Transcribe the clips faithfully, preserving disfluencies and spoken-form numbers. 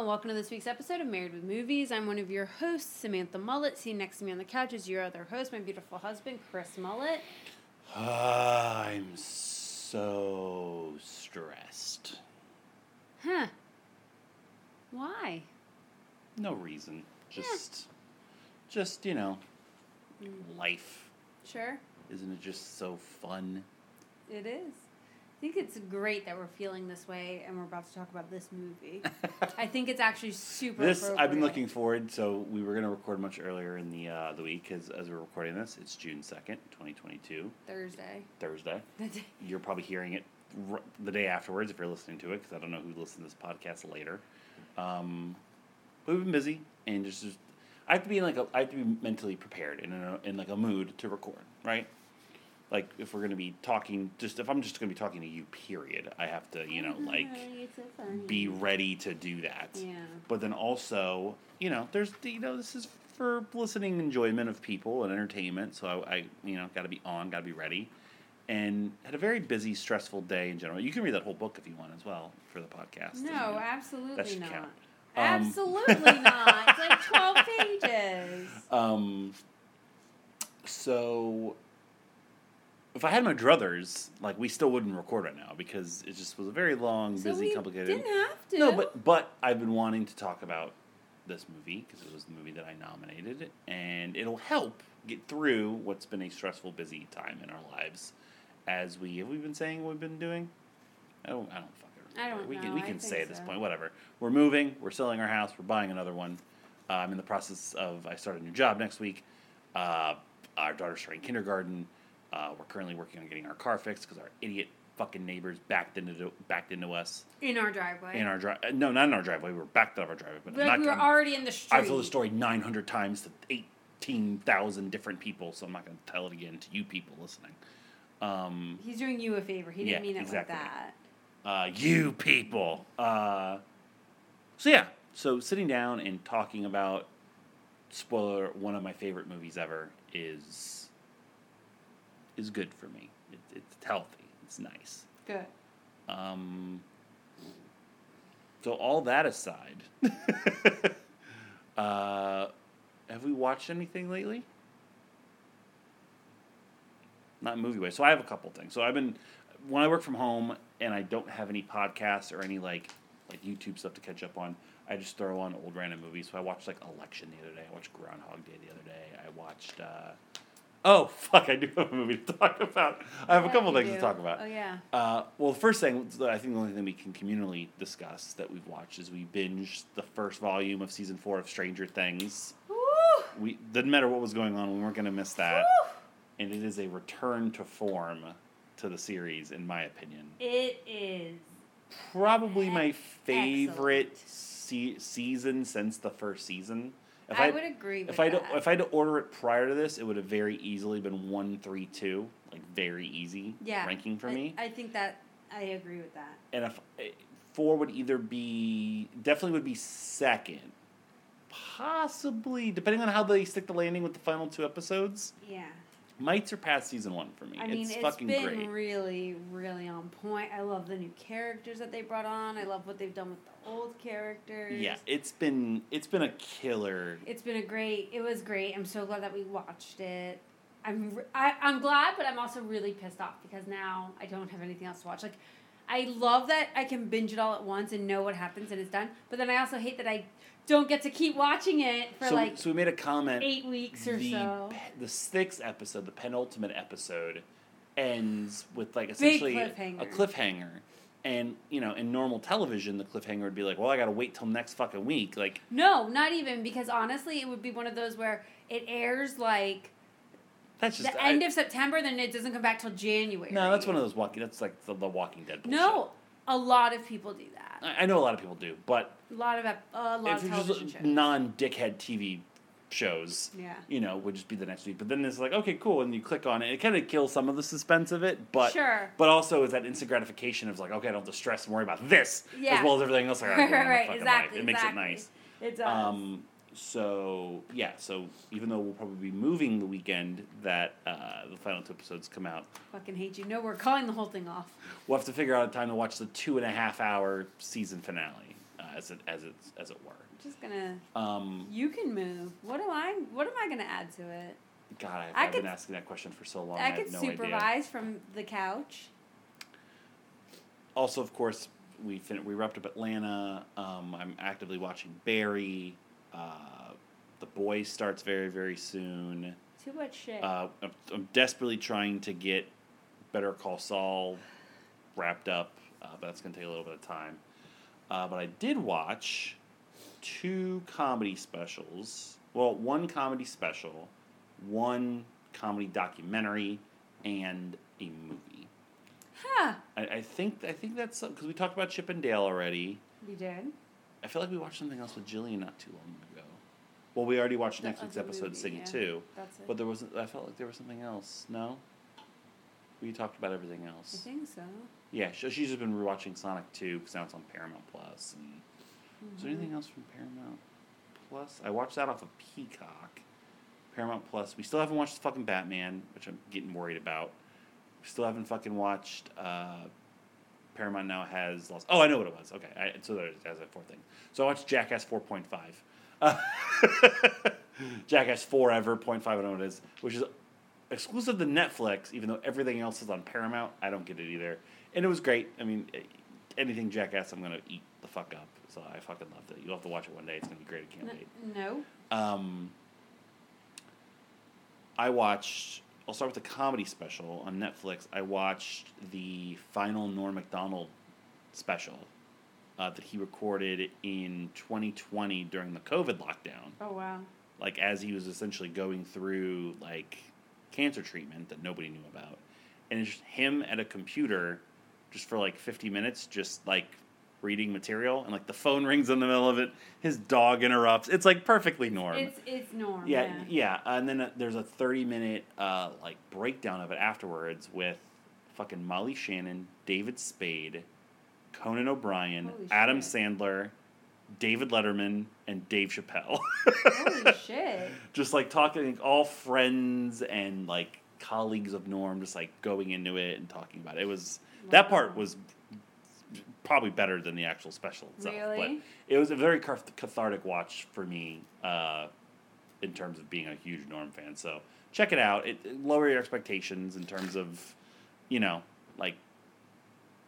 Welcome to this week's episode of Married with Movies. I'm one of your hosts, Samantha Mullet. Sitting next to me on the couch is your other host, my beautiful husband, Chris Mullet. Uh, I'm so stressed. Huh. Why? No reason. Just, yeah. just you know, mm. life. Sure. Isn't it just so fun? It is. I think it's great that we're feeling this way and we're about to talk about this movie. I think it's actually super This I've been looking forward. So we were going to record much earlier in the uh, the week as, as we're recording this. It's June second, twenty twenty-two. Thursday. Thursday. You're probably hearing it r- the day afterwards if you're listening to it, because I don't know who listens to this podcast later. Um, but we've been busy and just, just I have to be in like a, I have to be mentally prepared and in, a, in like a mood to record, right? Like, if we're going to be talking, just if I'm just going to be talking to you, period, I have to, you know, oh, like, so be ready to do that. Yeah. But then also, you know, there's, you know, this is for listening enjoyment of people and entertainment, so I, I you know, got to be on, got to be ready. And had a very busy, stressful day in general. You can read that whole book if you want as well for the podcast. No, absolutely that should not. Count. Absolutely um, not. It's like twelve pages. Um. So... If I had my druthers, like, we still wouldn't record right now because it just was a very long, so busy, we complicated... didn't have to. No, but, but I've been wanting to talk about this movie because it was the movie that I nominated, and it'll help get through what's been a stressful, busy time in our lives as we... Have we been saying what we've been doing? I don't, I don't fucking remember. I don't we know. Can, we can say at so. this point, whatever. We're moving, we're selling our house, we're buying another one. Uh, I'm in the process of... I start a new job next week. Uh, our daughter's starting kindergarten. Uh, we're currently working on getting our car fixed because our idiot fucking neighbors backed into backed into us. In our driveway. In our driveway. No, not in our driveway. We were backed out of our driveway. But like, we were already in the street. I've told the story nine hundred times to eighteen thousand different people, so I'm not going to tell it again to you people listening. Um, He's doing you a favor. He didn't yeah, mean it exactly. like that. Uh, you people. Uh, so, yeah. So, sitting down and talking about, spoiler, one of my favorite movies ever is... is good for me. It, it's healthy. It's nice. Good. Um, so all that aside, uh, have we watched anything lately? Not movie-wise. So I have a couple things. So I've been, when I work from home and I don't have any podcasts or any like like YouTube stuff to catch up on, I just throw on old random movies. So I watched like Election the other day. I watched Groundhog Day the other day. I watched... Uh, Oh, fuck, I do have a movie to talk about. I have yeah, a couple things do. to talk about. Oh, yeah. Uh, well, the first thing, I think the only thing we can communally discuss that we've watched is we binged the first volume of season four of Stranger Things. Woo! We, didn't matter what was going on, we weren't going to miss that. Woo! And it is a return to form to the series, in my opinion. It is. Probably my favorite se- season since the first season. If I, I would agree with if I that. If I had to order it prior to this, it would have very easily been one, three, two. Like, very easy yeah, ranking for I, me. I think that, I agree with that. And if four would either be, definitely would be second. Possibly, depending on how they stick the landing with the final two episodes. Yeah. Might surpass season one for me. I mean, it's, it's fucking been great. Really, really on point. I love the new characters that they brought on. I love what they've done with the old characters. Yeah, it's been it's been a killer. It's been a great. It was great. I'm so glad that we watched it. I'm I, I'm glad, but I'm also really pissed off because now I don't have anything else to watch. Like, I love that I can binge it all at once and know what happens and it's done. But then I also hate that I don't get to keep watching it for so, like so we made a comment eight weeks or the, so. Pe- the sixth episode, the penultimate episode, ends with like essentially cliffhanger. a cliffhanger. And, you know, in normal television, the cliffhanger would be like, well, I gotta wait till next fucking week. Like, no, not even, because honestly, it would be one of those where it airs like that's just the I, end of September, then it doesn't come back till January. No, that's one of those walking, that's like the, the Walking Dead bullshit. No, a lot of people do that. I, I know a lot of people do, but a lot of uh, a lot of television just shows. Non-dickhead T V shows, yeah, you know, would just be the next week. But then it's like, okay, cool, and you click on it. It kind of kills some of the suspense of it, but sure. But also is that instant gratification of like, okay, I don't have to stress and worry about this, yeah, as well as everything else. I got right, exactly. Life. It exactly. makes it nice. It does. Um, so yeah, so even though we'll probably be moving the weekend that uh, the final two episodes come out, fucking hate you. No, we're calling the whole thing off. We'll have to figure out a time to watch the two and a half hour season finale, uh, as it as it as it were. Just gonna. Um, you can move. What am I? What am I gonna add to it? God, I've, I I've could, been asking that question for so long. I, I could have no supervise idea. From the couch. Also, of course, we fin- we wrapped up Atlanta. Um, I'm actively watching Barry. Uh, The Boys starts very very soon. Too much shit. Uh, I'm, I'm desperately trying to get Better Call Saul wrapped up, uh, but that's gonna take a little bit of time. Uh, but I did watch two comedy specials. Well, one comedy special, one comedy documentary, and a movie. Huh. I, I think I think that's because we talked about Chip and Dale already. We did. I feel like we watched something else with Jillian not too long ago. Well, we already watched next week's episode, Sing two. That's it. But there wasn't. I felt like there was something else. No. We talked about everything else. I think so. Yeah, she, she's just been rewatching Sonic two because now it's on Paramount Plus. And mm-hmm. Is there anything else from Paramount Plus? I watched that off of Peacock. Paramount Plus. We still haven't watched the fucking Batman, which I'm getting worried about. We still haven't fucking watched. Uh, Paramount now has Lost. Oh, I know what it was. Okay, I, so there's that's a fourth thing. So I watched Jackass four point five. Uh, Jackass Forever point five, I don't know what it is, which is exclusive to Netflix, even though everything else is on Paramount. I don't get it either, and it was great. I mean, anything Jackass, I'm gonna eat the fuck up. So I fucking loved it. You'll have to watch it one day. It's going to be great. I can't wait. No. Um, I watched... I'll start with the comedy special on Netflix. I watched the final Norm MacDonald special uh, that he recorded in twenty twenty during the COVID lockdown. Oh, wow. Like, as he was essentially going through, like, cancer treatment that nobody knew about. And it's just him at a computer just for, like, fifty minutes, just, like... reading material, and like the phone rings in the middle of it, his dog interrupts. It's like perfectly Norm. It's it's Norm. Yeah, yeah. yeah. And then uh, there's a thirty minute uh, like breakdown of it afterwards with fucking Molly Shannon, David Spade, Conan O'Brien, Adam Sandler, David Letterman, and Dave Chappelle. Holy shit! Just like talking, like, all friends and like colleagues of Norm, just like going into it and talking about it. It was wow. That part was probably better than the actual special itself. Really? But it was a very cathartic watch for me uh, in terms of being a huge Norm fan. So check it out. It, it lower your expectations in terms of, you know, like,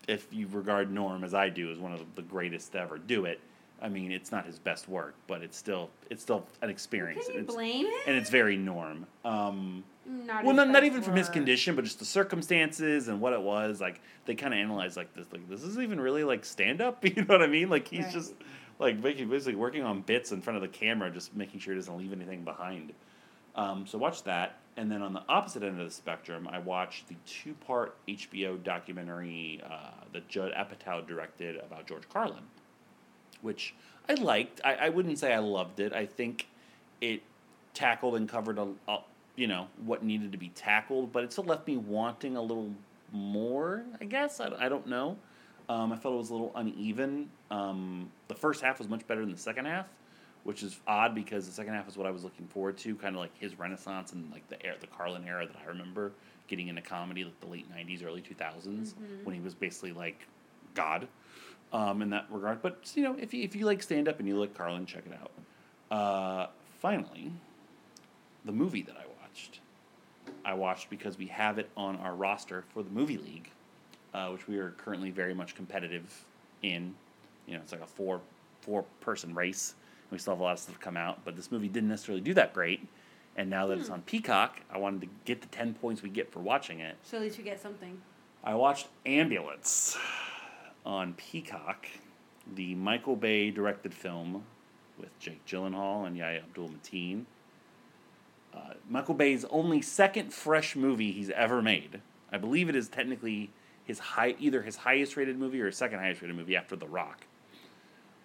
if you regard Norm as I do as one of the greatest to ever do it. I mean, it's not his best work, but it's still it's still an experience. Can you blame him? And it's very Norm. Um, not well, not, not even work. From his condition, but just the circumstances and what it was. Like, they kind of analyzed like this. Like, this is even really like stand up. You know what I mean? Like, he's right. just like basically working on bits in front of the camera, just making sure he doesn't leave anything behind. Um, so watch that, and then on the opposite end of the spectrum, I watched the two part H B O documentary uh, that Judd Apatow directed about George Carlin. Which I liked. I, I wouldn't say I loved it. I think it tackled and covered, a, a, you know, what needed to be tackled, but it still left me wanting a little more, I guess. I, I don't know. Um, I felt it was a little uneven. Um, the first half was much better than the second half, which is odd because the second half is what I was looking forward to, kind of like his renaissance and like the era, the Carlin era that I remember getting into comedy, like the late nineties, early two thousands, mm-hmm. when he was basically like God. Um, in that regard, but you know, if you if you like stand up and you like Carlin, check it out. Uh, finally, the movie that I watched, I watched because we have it on our roster for the movie league, uh, which we are currently very much competitive in. You know, it's like a four four person race, and we still have a lot of stuff to come out. But this movie didn't necessarily do that great, and now that hmm. it's on Peacock, I wanted to get the ten points we get for watching it. So at least we get something. I watched Ambulance. on Peacock, the Michael Bay directed film with Jake Gyllenhaal and Yahya Abdul-Mateen. Uh, Michael Bay's only second fresh movie he's ever made. I believe it is technically his high, either his highest rated movie or his second highest rated movie after The Rock.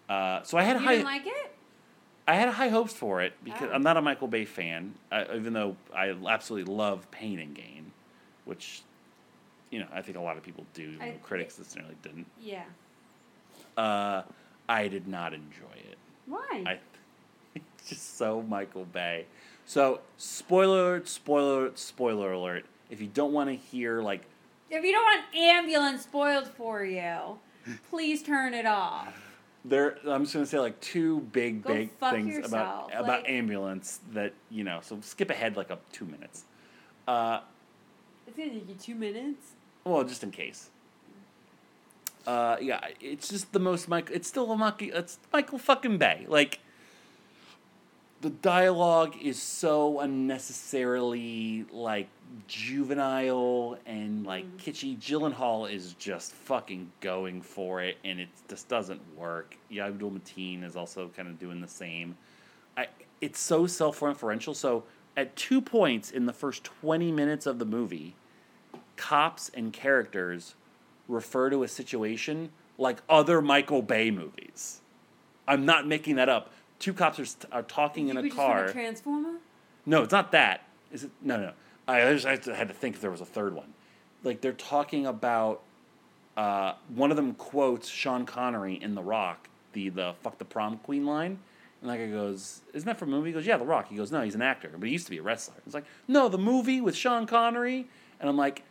Uh, so I had you high. Didn't like it? I had high hopes for it because oh. I'm not a Michael Bay fan, uh, even though I absolutely love Pain and Gain, which, you know, I think a lot of people do. Even I, though critics necessarily didn't. Yeah. Uh, I did not enjoy it. Why? I, it's just so Michael Bay. So, spoiler alert, spoiler alert, spoiler alert. If you don't want to hear, like... If you don't want Ambulance spoiled for you, please turn it off. There, I'm just going to say, like, two big, Go big things yourself. about about like, Ambulance that, you know... So, skip ahead, like, up two minutes. Uh, it's going to take you two minutes? Well, just in case. Uh, yeah, it's just the most Michael... It's still a monkey... It's Michael fucking Bay. Like... The dialogue is so unnecessarily, like, juvenile and, like, mm-hmm. kitschy. Gyllenhaal is just fucking going for it, and it just doesn't work. Yahya Abdul-Mateen is also kind of doing the same. I, it's so self-referential. So, at two points in the first twenty minutes of the movie, cops and characters refer to a situation like other Michael Bay movies. I'm not making that up. Two cops are, st- are talking in a car. Just a Transformer? No, it's not that. Is it? No, no. I just, I just had to think if there was a third one. Like, they're talking about... Uh, one of them quotes Sean Connery in The Rock, the, the fuck the prom queen line. And that guy goes, isn't that from a movie? He goes, yeah, The Rock. He goes, no, he's an actor, but he used to be a wrestler. It's like, no, the movie with Sean Connery. And I'm like...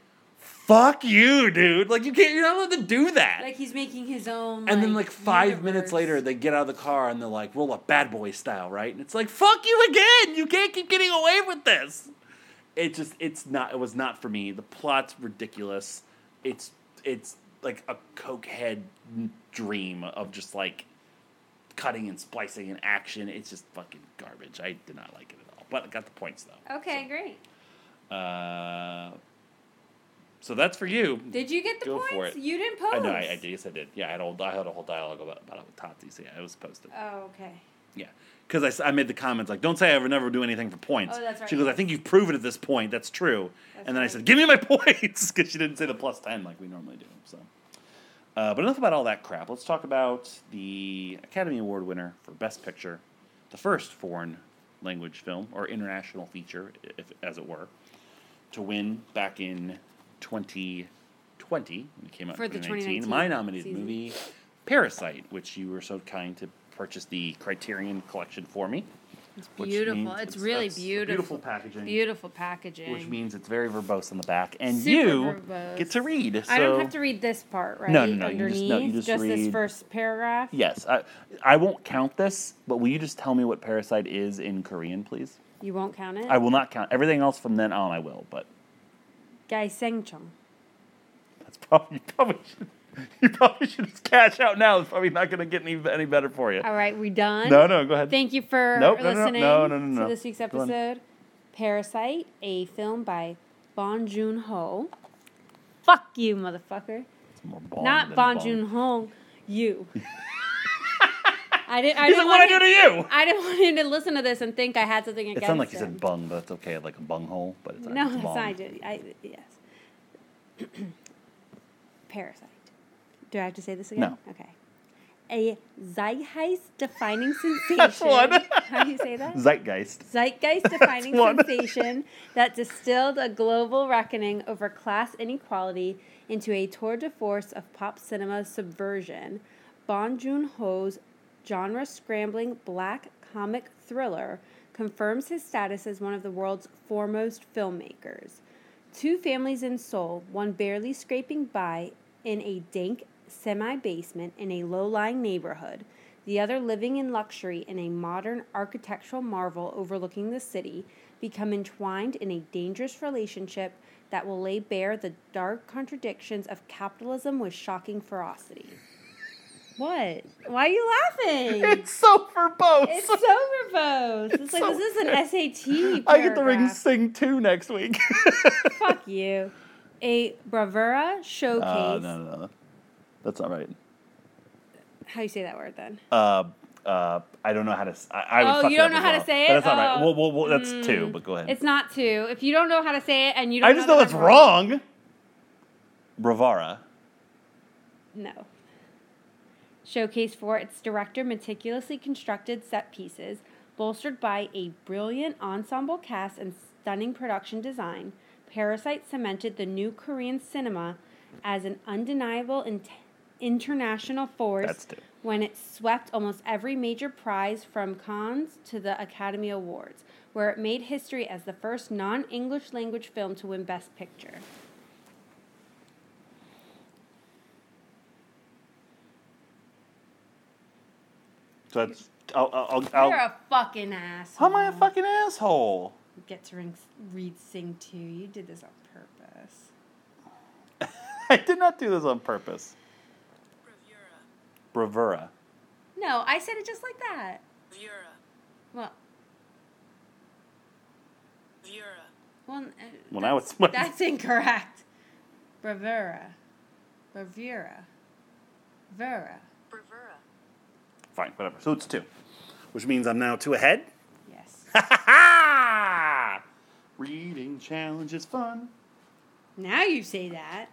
Fuck you, dude. Like, you can't, you're not allowed to do that. Like, he's making his own. And like, then, like, five universe. minutes later, they get out of the car and they're like, roll up Bad Boy style, right? And it's like, fuck you again. You can't keep getting away with this. It just, it's not, it was not for me. The plot's ridiculous. It's, it's like a cokehead dream of just like cutting and splicing and action. It's just fucking garbage. I did not like it at all. But I got the points, though. Okay, so. great. Uh,. So that's for you. Did you get the Go points? For it. You didn't post. I know, I, I yes, I did. Yeah, I had, old, I had a whole dialogue about, about it with Tati, so yeah, it was posted. Oh, okay. Yeah, because I, I made the comments, like, don't say I ever never do anything for points. Oh, that's right. She goes, I think you've proven at this point, that's true. That's and then right. I said, give me my points, because she didn't say the plus ten like we normally do. So, uh, but enough about all that crap. Let's talk about the Academy Award winner for Best Picture, the first foreign language film, or international feature, if, as it were, to win back in... twenty twenty It came out for in twenty nineteen My nominated season. movie, Parasite, which you were so kind to purchase the Criterion collection for me. It's beautiful. It's, it's really beautiful. Beautiful packaging. Beautiful packaging. Which means it's very verbose on the back, and Super you verbose. get to read. So. I don't have to read this part, right? No, no, no. Underneath, you just, no, you just, just read. This first paragraph. Yes, I, I won't count this, but will you just tell me what Parasite is in Korean, please? You won't count it? I will not count everything else from then on. I will, but. Gai Sengchong. That's probably you probably should you probably should just cash out now. It's probably not going to get any any better for you. All right, we done. No, no, go ahead. Thank you for nope, listening no, no, no, no, no, no. to this week's episode. Parasite, a film by Bong Joon-ho. Fuck you, motherfucker. It's more Bong not Bong Joon-ho, you. I didn't. I He's didn't like, want what I him, do to you? I didn't want him to listen to this and think I had something against him. It sounded like you said bung, but it's okay, like a bunghole. But it's no, it's not. I did. I yes. Parasite. Do I have to say this again? No. Okay. A zeitgeist-defining sensation. That's one. How do you say that? Zeitgeist. Zeitgeist-defining sensation that distilled a global reckoning over class inequality into a tour de force of pop cinema subversion. Bong Joon-ho's genre-scrambling black comic thriller confirms his status as one of the world's foremost filmmakers. Two families in Seoul, one barely scraping by in a dank semi-basement in a low-lying neighborhood, the other living in luxury in a modern architectural marvel overlooking the city, become entwined in a dangerous relationship that will lay bare the dark contradictions of capitalism with shocking ferocity. What? Why are you laughing? It's so verbose. It's so verbose. It's, it's like, so this is an S A T paragraph. I get the ring Sing two next week. Fuck you. A bravura showcase. Uh, no, no, no. That's not right. How do you say that word then? Uh, uh, I don't know how to. I, I would oh, fuck you don't know how well. to say it. But that's not oh. right. Well, well, well that's mm. two. But go ahead. It's not two. If you don't know how to say it, and you don't, I just know, know that's wrong. wrong. Bravara. No. Showcased for its director meticulously constructed set pieces, bolstered by a brilliant ensemble cast and stunning production design, Parasite cemented the new Korean cinema as an undeniable in- international force when it swept almost every major prize from Cannes to the Academy Awards, where it made history as the first non-English language film to win Best Picture. So that's, I'll, I'll, I'll, You're a fucking asshole. How am I a fucking asshole? You get to read Sing two. You did this on purpose. I did not do this on purpose. Bravura. Bravura. No, I said it just like that. Bravura. Well. Bravura. Well, uh, well now it's... That's incorrect. Bravura. Bravura. Vera. Bravura. Fine, whatever. So it's two. Which means I'm now two ahead? Yes. Ha ha ha! Reading challenge is fun. Now you say that.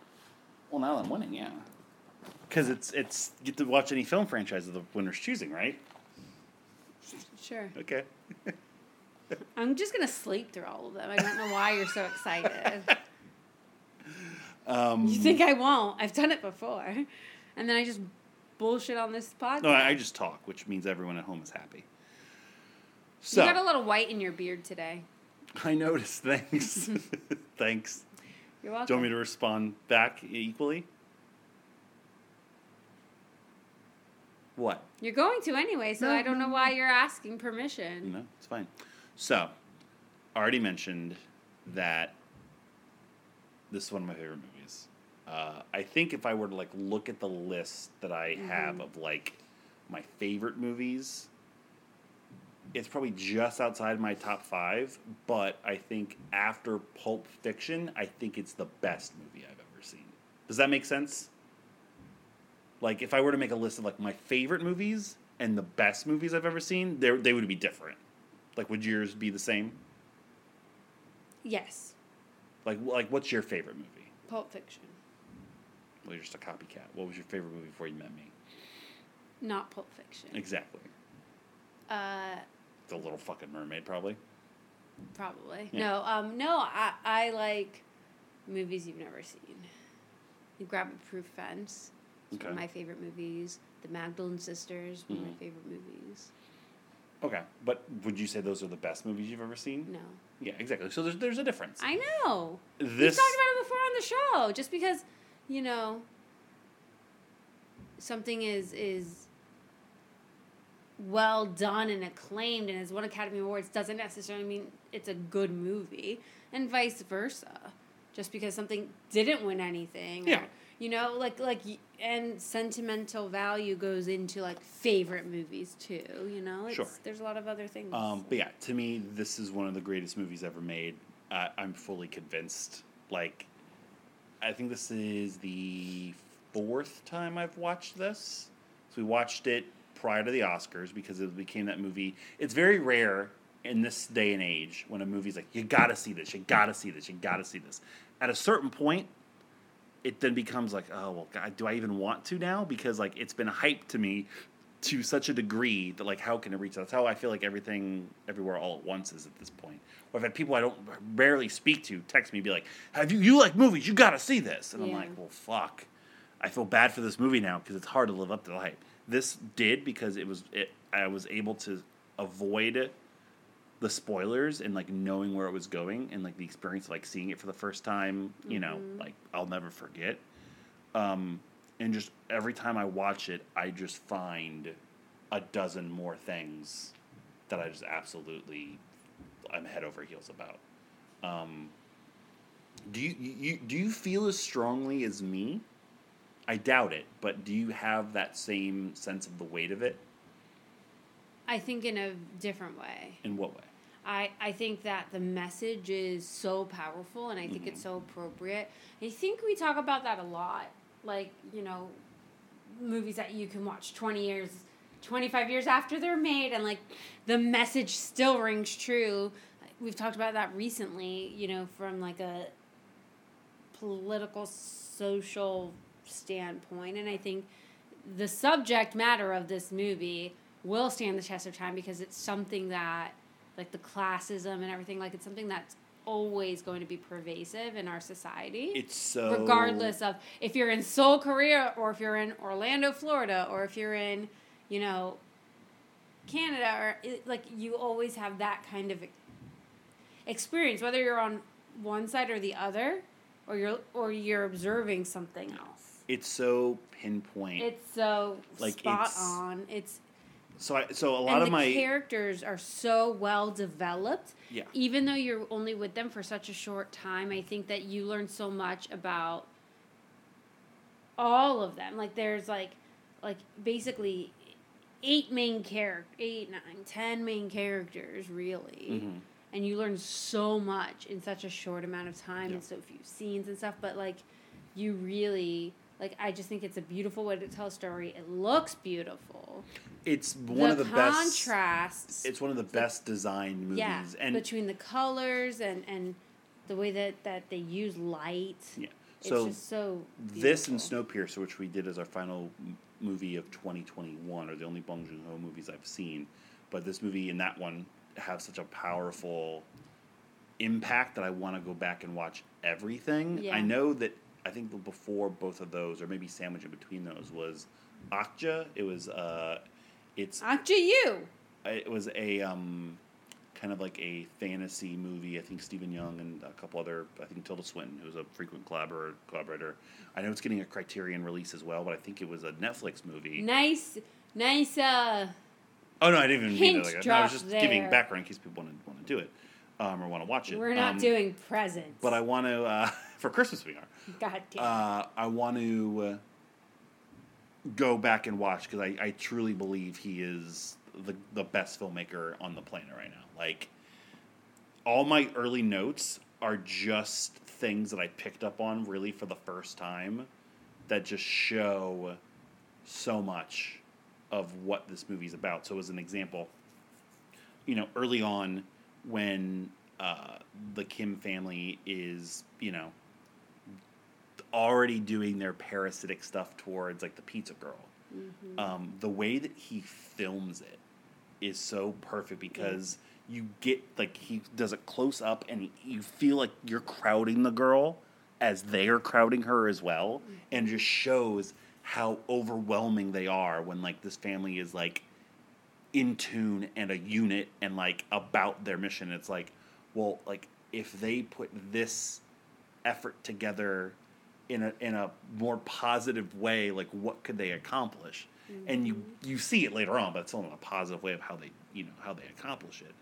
Well, now I'm winning, yeah. Because it's, it's, you get to watch any film franchise of the winner's choosing, right? Sure. Okay. I'm just going to sleep through all of them. I don't know why you're so excited. Um, you think I won't? I've done it before. And then I just... bullshit on this podcast. No, I just talk, which means everyone at home is happy. So, you got a little white in your beard today. I noticed. Thanks. Thanks. You're welcome. Do you want me to respond back equally? What? You're going to anyway, so no, I don't no. know why you're asking permission. No, it's fine. So, I already mentioned that this is one of my favorite movies. Uh, I think if I were to, like, look at the list that I mm-hmm. have of, like, my favorite movies, it's probably just outside my top five, but I think after Pulp Fiction, I think it's the best movie I've ever seen. Does that make sense? Like, if I were to make a list of, like, my favorite movies and the best movies I've ever seen, they they would be different. Like, would yours be the same? Yes. Like, like what's your favorite movie? Pulp Fiction. Well, you're just a copycat. What was your favorite movie before you met me? Not Pulp Fiction. Exactly. Uh, the Little Fucking Mermaid, probably. Probably. Yeah. No, um, no, I, I like movies you've never seen. You Grab a Proof Fence. Okay. One of my favorite movies. The Magdalene Sisters. One mm-hmm. of my favorite movies. Okay, but would you say those are the best movies you've ever seen? No. Yeah, exactly. So there's there's a difference. I know. This... We've talked about it before on the show. Just because... You know, something is is well done and acclaimed and has won Academy Awards doesn't necessarily mean it's a good movie, and vice versa. Just because something didn't win anything, yeah. Or, you know, like like and sentimental value goes into like favorite movies too. You know, it's, sure. There's a lot of other things. Um, but yeah, to me, this is one of the greatest movies ever made. Uh, I'm fully convinced. Like. I think this is the fourth time I've watched this. So we watched it prior to the Oscars because it became that movie. It's very rare in this day and age when a movie's like, you gotta see this, you gotta see this, you gotta see this. At a certain point, it then becomes like, oh, well, God, do I even want to now? Because like it's been hyped to me to such a degree that like how can it reach out? That's how I feel like Everything Everywhere All at Once is at this point. Or I've had people I don't rarely speak to text me and be like, "Have you you like movies? You gotta see this." And yeah. I'm like, "Well, fuck, I feel bad for this movie now because it's hard to live up to the hype." This did because it was it. I was able to avoid the spoilers and like knowing where it was going and like the experience of like seeing it for the first time. You mm-hmm. know, like I'll never forget. Um, And just every time I watch it, I just find a dozen more things that I just absolutely I'm head over heels about. Um, do you, you do you feel as strongly as me? I doubt it, but do you have that same sense of the weight of it? I think in a different way. In what way? I, I think that the message is so powerful, and I think mm-hmm. it's so appropriate. I think we talk about that a lot. Like, you know, movies that you can watch twenty years, twenty-five years after they're made, and like the message still rings true. We've talked about that recently, you know, from like a political, social standpoint. And I think the subject matter of this movie will stand the test of time because it's something that, like the classism and everything, like it's something that's always going to be pervasive in our society. It's so... Regardless of if you're in Seoul, Korea, or if you're in Orlando, Florida, or if you're in, you know, Canada, or it, like you always have that kind of experience, whether you're on one side or the other, or you're or you're observing something else. It's so pinpoint. It's so like spot it's, on. It's so I, so a lot and of the my characters are so well developed. Yeah. Even though you're only with them for such a short time, I think that you learn so much about all of them. Like there's like like basically eight main characters, eight, nine, ten main characters really. Mm-hmm. And you learn so much in such a short amount of time yeah. and so few scenes and stuff. But, like, you really... Like, I just think it's a beautiful way to tell a story. It looks beautiful. It's one the of the contrasts, best... contrasts. It's one of the best designed movies. Yeah, and between the colors and, and the way that, that they use light. Yeah. It's so just so beautiful. This and Snowpiercer, which we did as our final movie of twenty twenty-one, are the only Bong Joon-ho movies I've seen. But this movie and that one... have such a powerful impact that I want to go back and watch everything. Yeah. I know that I think before both of those, or maybe sandwiched in between those, was Akja. It was uh, it's Akja U. It was a um, kind of like a fantasy movie. I think Stephen Young and a couple other. I think Tilda Swinton, who's a frequent collaborator. Collaborator. I know it's getting a Criterion release as well, but I think it was a Netflix movie. Nice, nice. Uh... Oh, no, I didn't even mean it like that. I was just there. Giving background in case people want to, want to do it um, or want to watch it. We're not um, doing presents. But I want to, uh, for Christmas we are. God damn it. Uh, I want to uh, go back and watch because I, I truly believe he is the, the best filmmaker on the planet right now. Like, all my early notes are just things that I picked up on really for the first time that just show so much of what this movie's about. So as an example, you know, early on when uh, the Kim family is, you know, already doing their parasitic stuff towards, like, the pizza girl, mm-hmm. um, the way that he films it is so perfect because yeah. you get, like, he does it close up and you feel like you're crowding the girl as they are crowding her as well, mm-hmm. and just shows how overwhelming they are when, like, this family is, like, in tune and a unit and, like, about their mission. It's like, well, like, if they put this effort together in a in a more positive way, like, what could they accomplish? Mm-hmm. And you, you see it later on, but it's still in a positive way of how they, you know, how they accomplish it.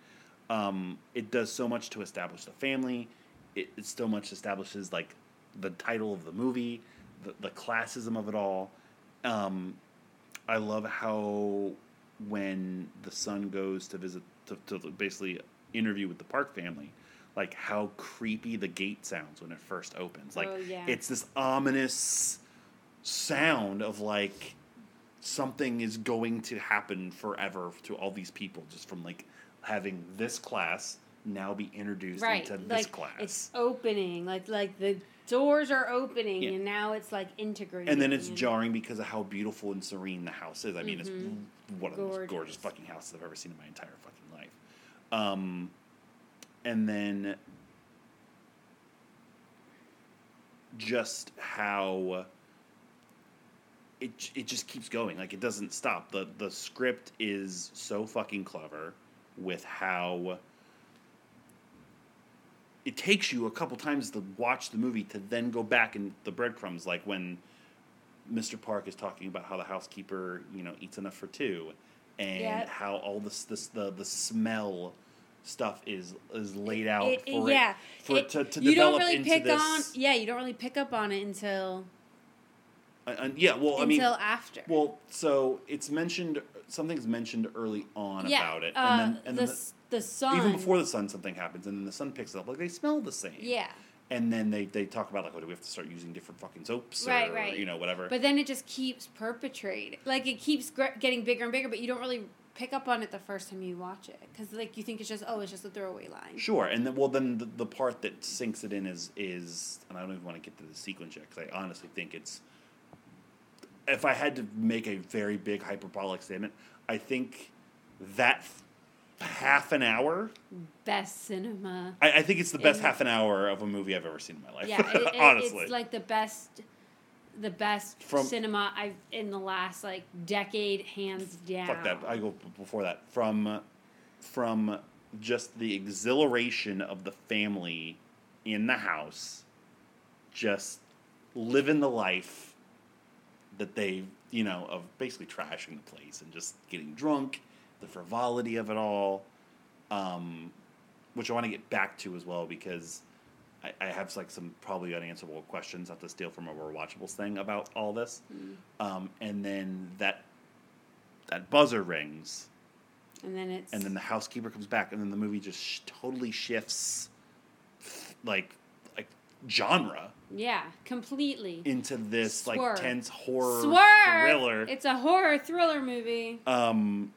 Um, it does so much to establish the family. It, it so much establishes, like, the title of the movie, The, the classism of it all. Um, I love how when the son goes to visit, to, to basically interview with the Park family, like how creepy the gate sounds when it first opens. Like, oh, yeah. It's this ominous sound of like something is going to happen forever to all these people just from like having this class now be introduced right. into this like, class. It's opening. Like, like the... doors are opening, yeah. and now it's, like, integrated. And then it's jarring because of how beautiful and serene the house is. I mean, mm-hmm. it's one of gorgeous. the most gorgeous fucking houses I've ever seen in my entire fucking life. Um, and then just how it it just keeps going. Like, it doesn't stop. The, the script is so fucking clever with how... it takes you a couple times to watch the movie to then go back and the breadcrumbs, like when Mister Park is talking about how the housekeeper, you know, eats enough for two, and yep. how all this, this the the smell stuff is is laid out it, it, for yeah. it for it, to, to you develop don't really into pick this. On, yeah, you don't really pick up on it until. Uh, uh, yeah, well, until I mean, until after. Well, so it's mentioned. Something's mentioned early on yeah, about it, uh, and then and the, then the, The sun. Even before the sun, something happens, and then the sun picks it up. Like, they smell the same. Yeah. And then they, they talk about, like, oh, do we have to start using different fucking soaps or, right, right. you know, whatever. But then it just keeps perpetrating. Like, it keeps gr- getting bigger and bigger, but you don't really pick up on it the first time you watch it. Because, like, you think it's just, oh, it's just a throwaway line. Sure. And then, well, then the, the part that sinks it in is, is, and I don't even want to get to the sequence yet, because I honestly think it's, if I had to make a very big hyperbolic statement, I think that half an hour best cinema I, I think it's the best half an hour of a movie I've ever seen in my life. Yeah, it, it, honestly it's like the best the best from, cinema I've in the last like decade, hands down. Fuck that, I go before that. From from just the exhilaration of the family in the house just living the life that they, you know, of basically trashing the place and just getting drunk, the frivolity of it all, um, which I want to get back to as well, because I, I have like some probably unanswerable questions, not to steal from a We're Watchables thing, about all this. Mm. Um, and then that that buzzer rings. And then it's... And then the housekeeper comes back, and then the movie just sh- totally shifts, like, like genre. Yeah, completely. Into this, Swerve. like, tense horror Swerve! thriller. It's a horror thriller movie. Um...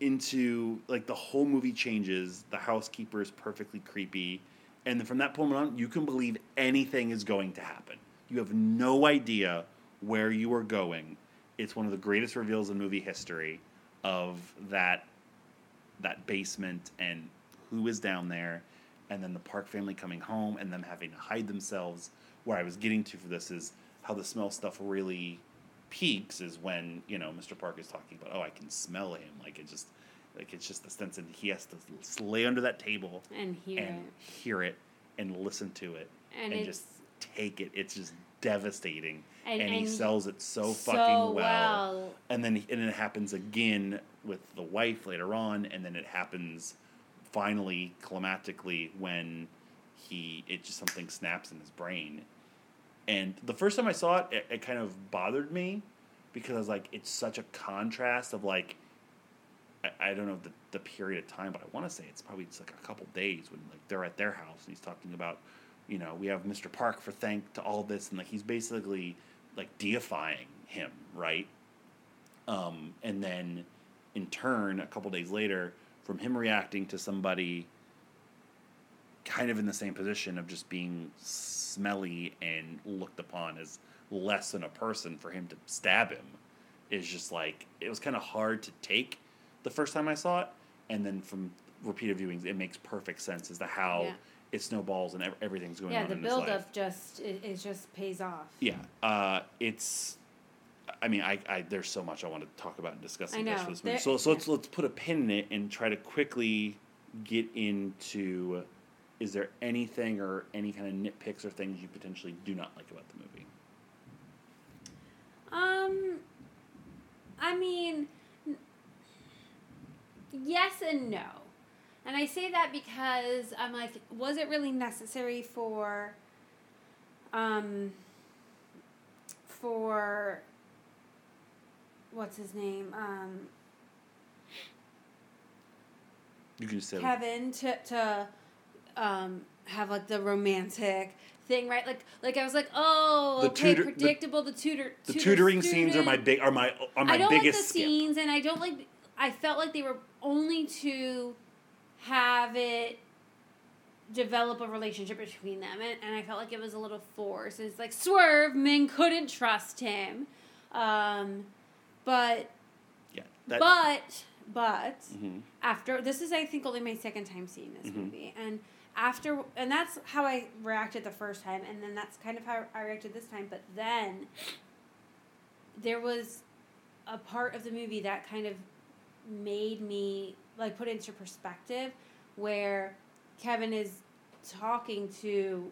into, like, the whole movie changes, the housekeeper is perfectly creepy, and then from that point on, you can believe anything is going to happen. You have no idea where you are going. It's one of the greatest reveals in movie history of that that basement and who is down there, and then the Park family coming home and them having to hide themselves. Where I was getting to for this is how the smell stuff really... peaks is when, you know, Mister Park is talking about, oh, I can smell him. Like, it just, like, it's just the sense that he has to lay under that table and hear and it, hear it and listen to it and, and just take it. It's just devastating. And, and, and he sells it so, so fucking well. well. And then and it happens again with the wife later on. And then it happens finally climactically when he, it just something snaps in his brain. And the first time I saw it, it, it kind of bothered me because I was like, it's such a contrast of like, I, I don't know the, the period of time, but I want to say it's probably just like a couple days when like they're at their house and he's talking about, you know, we have Mister Park for thank to all this. And like, he's basically like deifying him. Right. Um, and then in turn, a couple days later from him reacting to somebody kind of in the same position of just being smelly and looked upon as less than a person, for him to stab him is just like, it was kind of hard to take the first time I saw it. And then from repeated viewings, it makes perfect sense as to how yeah. it snowballs and everything's going yeah, on in his life. Yeah, the buildup just, it, it just pays off. Yeah. Uh, it's, I mean, I, I there's so much I want to talk about and discuss in this movie. There, so so yeah. let's, let's put a pin in it and try to quickly get into... Is there anything or any kind of nitpicks or things you potentially do not like about the movie? Um, I mean, yes and no. And I say that because I'm like, was it really necessary for, um, for, what's his name? Um, you can say Kevin to, to, Um, have like the romantic thing, right? Like, like I was like, oh, the okay, tutor, predictable. The, the tutor, the tutor tutoring student. scenes are my big, are my, are my I don't biggest like the skip. scenes, and I don't like. I felt like they were only to have it develop a relationship between them, and, and I felt like it was a little forced. It's like swerve, Ming couldn't trust him, um, but yeah, that, but but mm-hmm. after this is, I think only my second time seeing this mm-hmm. movie, and. After, and that's how I reacted the first time, and then that's kind of how I reacted this time, but then there was a part of the movie that kind of made me, like, put into perspective where Kevin is talking to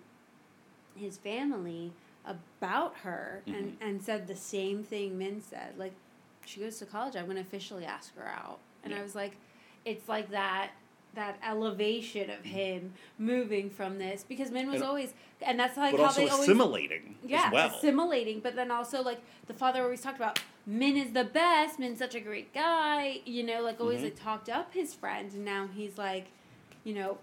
his family about her mm-hmm. and, and said the same thing Min said. Like, she goes to college, I'm going to officially ask her out. And yeah. I was like, it's like that. That elevation of him moving from this, because Min was and, always, and that's like how they always assimilating. Yeah, as well. assimilating, but then also like the father always talked about Min is the best. Min's such a great guy, you know, like always mm-hmm. like, talked up his friend, and now he's like, you know,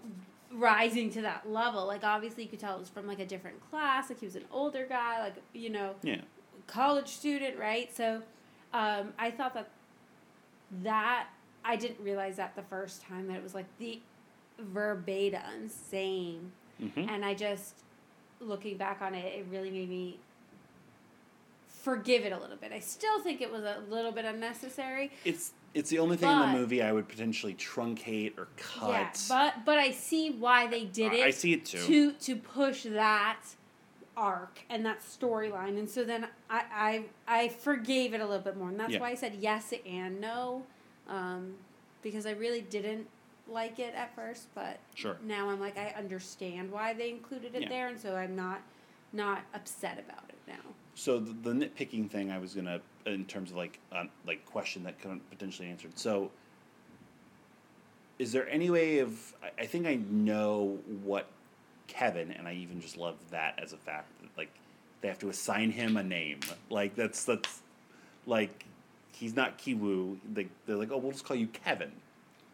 rising to that level. Like, obviously, you could tell it was from, like, a different class. Like, he was an older guy, like, you know, yeah. college student, right? So um, I thought that that, I didn't realize that the first time, that it was, like, the verbatim same. Mm-hmm. And I just, looking back on it, it really made me forgive it a little bit. I still think it was a little bit unnecessary. It's it's the only thing but, in the movie I would potentially truncate or cut. Yeah, but but I see why they did it. I see it too. To to push that arc and that storyline, and so then I, I I forgave it a little bit more, and that's yeah. why I said yes and no, um, because I really didn't like it at first, but sure. now I'm like, I understand why they included it yeah. there, and so I'm not not upset about it now. So the, the nitpicking thing I was gonna, in terms of like um, like question that couldn't potentially answered. So, is there any way of? I, I think I know what Kevin, and I even just love that as a fact. That, like, they have to assign him a name. Like that's that's, like, he's not Kiwoo. They they're like, oh, we'll just call you Kevin.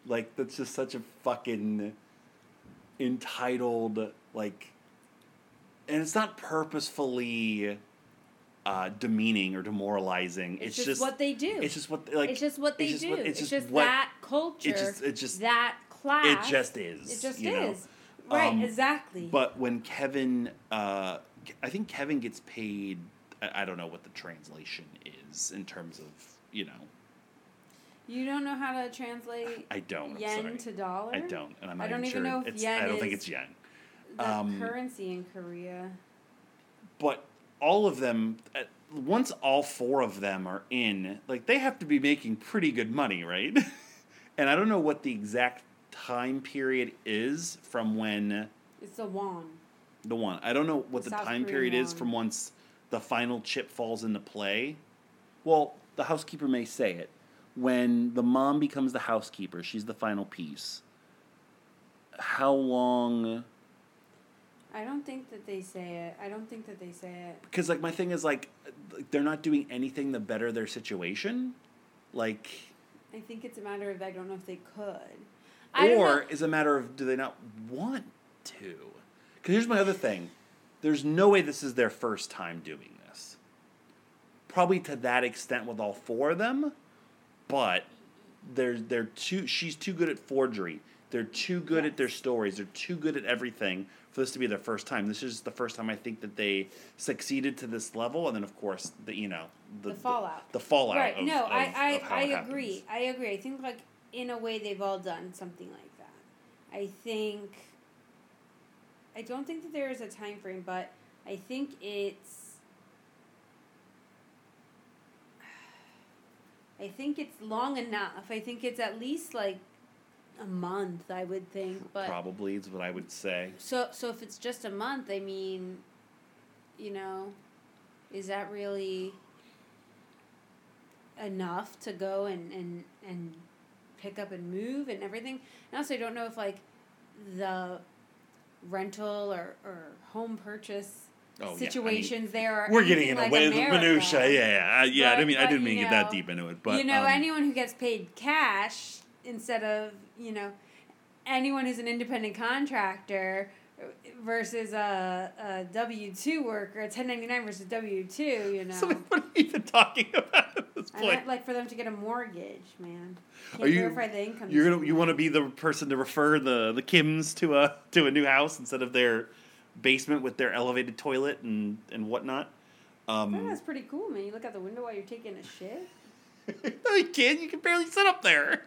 Like, that's just such a fucking entitled, like, and it's not purposefully Uh, demeaning or demoralizing. It's, it's just, just what they do. It's just what like. It's just what they it's just do. What, it's, it's just, just what, that culture. It's just, it's just that class. It just is. It just is. Know? Right. Um, exactly. But when Kevin, uh, I think Kevin gets paid. I, I don't know what the translation is in terms of, you know. You don't know how to translate. I don't. Yen I'm sorry. to dollar. I don't, and I'm not I don't even, even sure. Know if it's, yen I don't is think it's yen. The um, currency in Korea. But all of them, once all four of them are in, like, they have to be making pretty good money, right? And I don't know what the exact time period is from when... It's the won. The won. I don't know what the, the time period won. is from once the final chip falls into play. Well, the housekeeper may say it. When the mom becomes the housekeeper, she's the final piece. How long... I don't think that they say it. I don't think that they say it. Because, like, my thing is, like, they're not doing anything to better their situation. Like... I think it's a matter of, I don't know if they could. Or is a matter of, do they not want to? Because here's my other thing. There's no way this is their first time doing this. Probably to that extent with all four of them. But they're, they're too... She's too good at forgery. They're too good yes. at their stories. They're too good at everything for this to be their first time. This is the first time I think that they succeeded to this level, and then of course the you know the, the fallout, the, the fallout. Right? Of, no, of, I I, of how I it agree. Happens. I agree. I think, like, in a way they've all done something like that. I think. I don't think that there is a time frame, but I think it's. I think it's long enough. I think it's at least like. A month, I would think, but probably is what I would say. So, so if it's just a month, I mean, you know, is that really enough to go and and, and pick up and move and everything? And also, I don't know if, like, the rental or, or home purchase oh, situations yeah. I mean, there are. We're getting in like away with minutiae, yeah, yeah. yeah but, I mean, but, I didn't mean to get that deep into it, but you know, um, anyone who gets paid cash. Instead of, you know, anyone who's an independent contractor versus a, a W two worker, a ten ninety-nine versus W two, you know. So what are we even talking about at this point? I meant, like, for them to get a mortgage, man. Can't are you, verify the income. You're gonna, you want to be the person to refer the, the Kims to a to a new house instead of their basement with their elevated toilet and, and whatnot. Um, that was pretty cool, man. You look out the window while you're taking a shit. No, you can't. You can barely sit up there.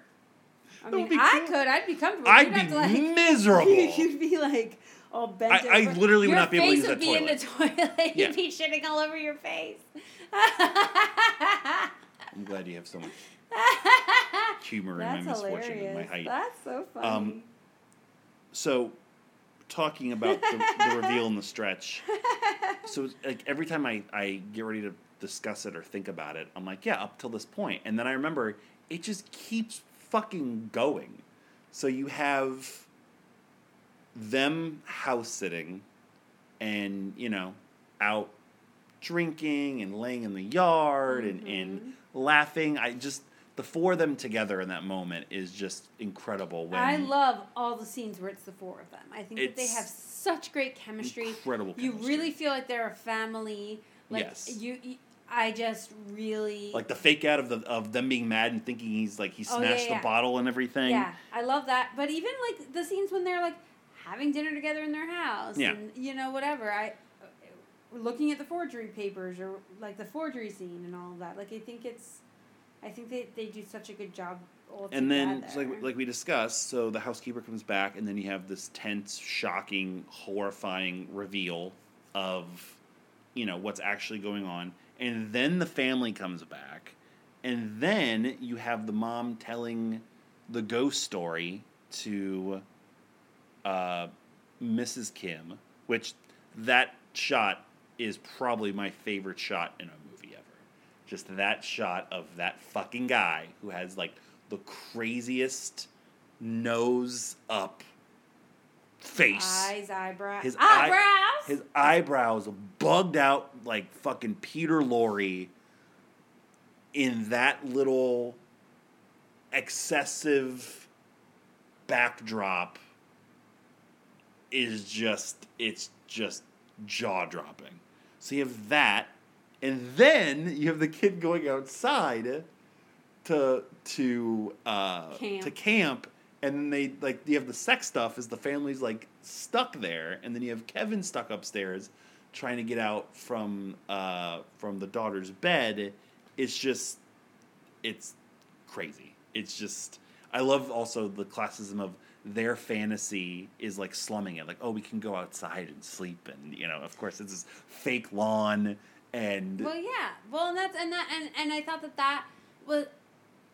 I mean, I cool. could. I'd be comfortable. I'd you'd be to, like, miserable. You'd be, like, all bent over. I, I literally your would not be able to use that toilet. Your face would be in the toilet. Yeah. You'd be shitting all over your face. I'm glad you have so much humor That's in my misfortune hilarious. and my height. That's so funny. Um, so, talking about the, the reveal and the stretch. So, like, every time I, I get ready to discuss it or think about it, I'm like, yeah, up till this point. And then I remember, it just keeps... fucking going. So you have them house sitting and, you know, out drinking and laying in the yard mm-hmm. and, and laughing. I just the four of them together in that moment is just incredible. When I love all the scenes where it's the four of them. I think that they have such great chemistry. Incredible chemistry. You really feel like they're a family. Like, yes. You, you, I just really... Like the fake out of the of them being mad and thinking he's like he smashed oh, yeah, yeah. the bottle and everything. Yeah, I love that. But even like the scenes when they're like having dinner together in their house yeah. and, you know, whatever. I looking at the forgery papers or like the forgery scene and all of that. Like I think it's... I think they, they do such a good job all together. And then, so like, like we discussed, so the housekeeper comes back, and then you have this tense, shocking, horrifying reveal of, you know, what's actually going on. And then the family comes back, and then you have the mom telling the ghost story to uh, Missus Kim, which that shot is probably my favorite shot in a movie. Just that shot of that fucking guy who has, like, the craziest nose-up face. Eyes, eyebrow. His eyebrows! Eye, his eyebrows bugged out like fucking Peter Lorre in that little excessive backdrop is just, it's just jaw-dropping. So you have that. And then you have the kid going outside to to uh, camp. to camp, and then they like you have the sex stuff is the family's like stuck there, and then you have Kevin stuck upstairs trying to get out from uh, from the daughter's bed. It's just it's crazy. It's just I love also the classism of their fantasy is like slumming it, like oh we can go outside and sleep, and you know of course it's this fake lawn. And well, yeah. Well, and that's and that and, and I thought that that was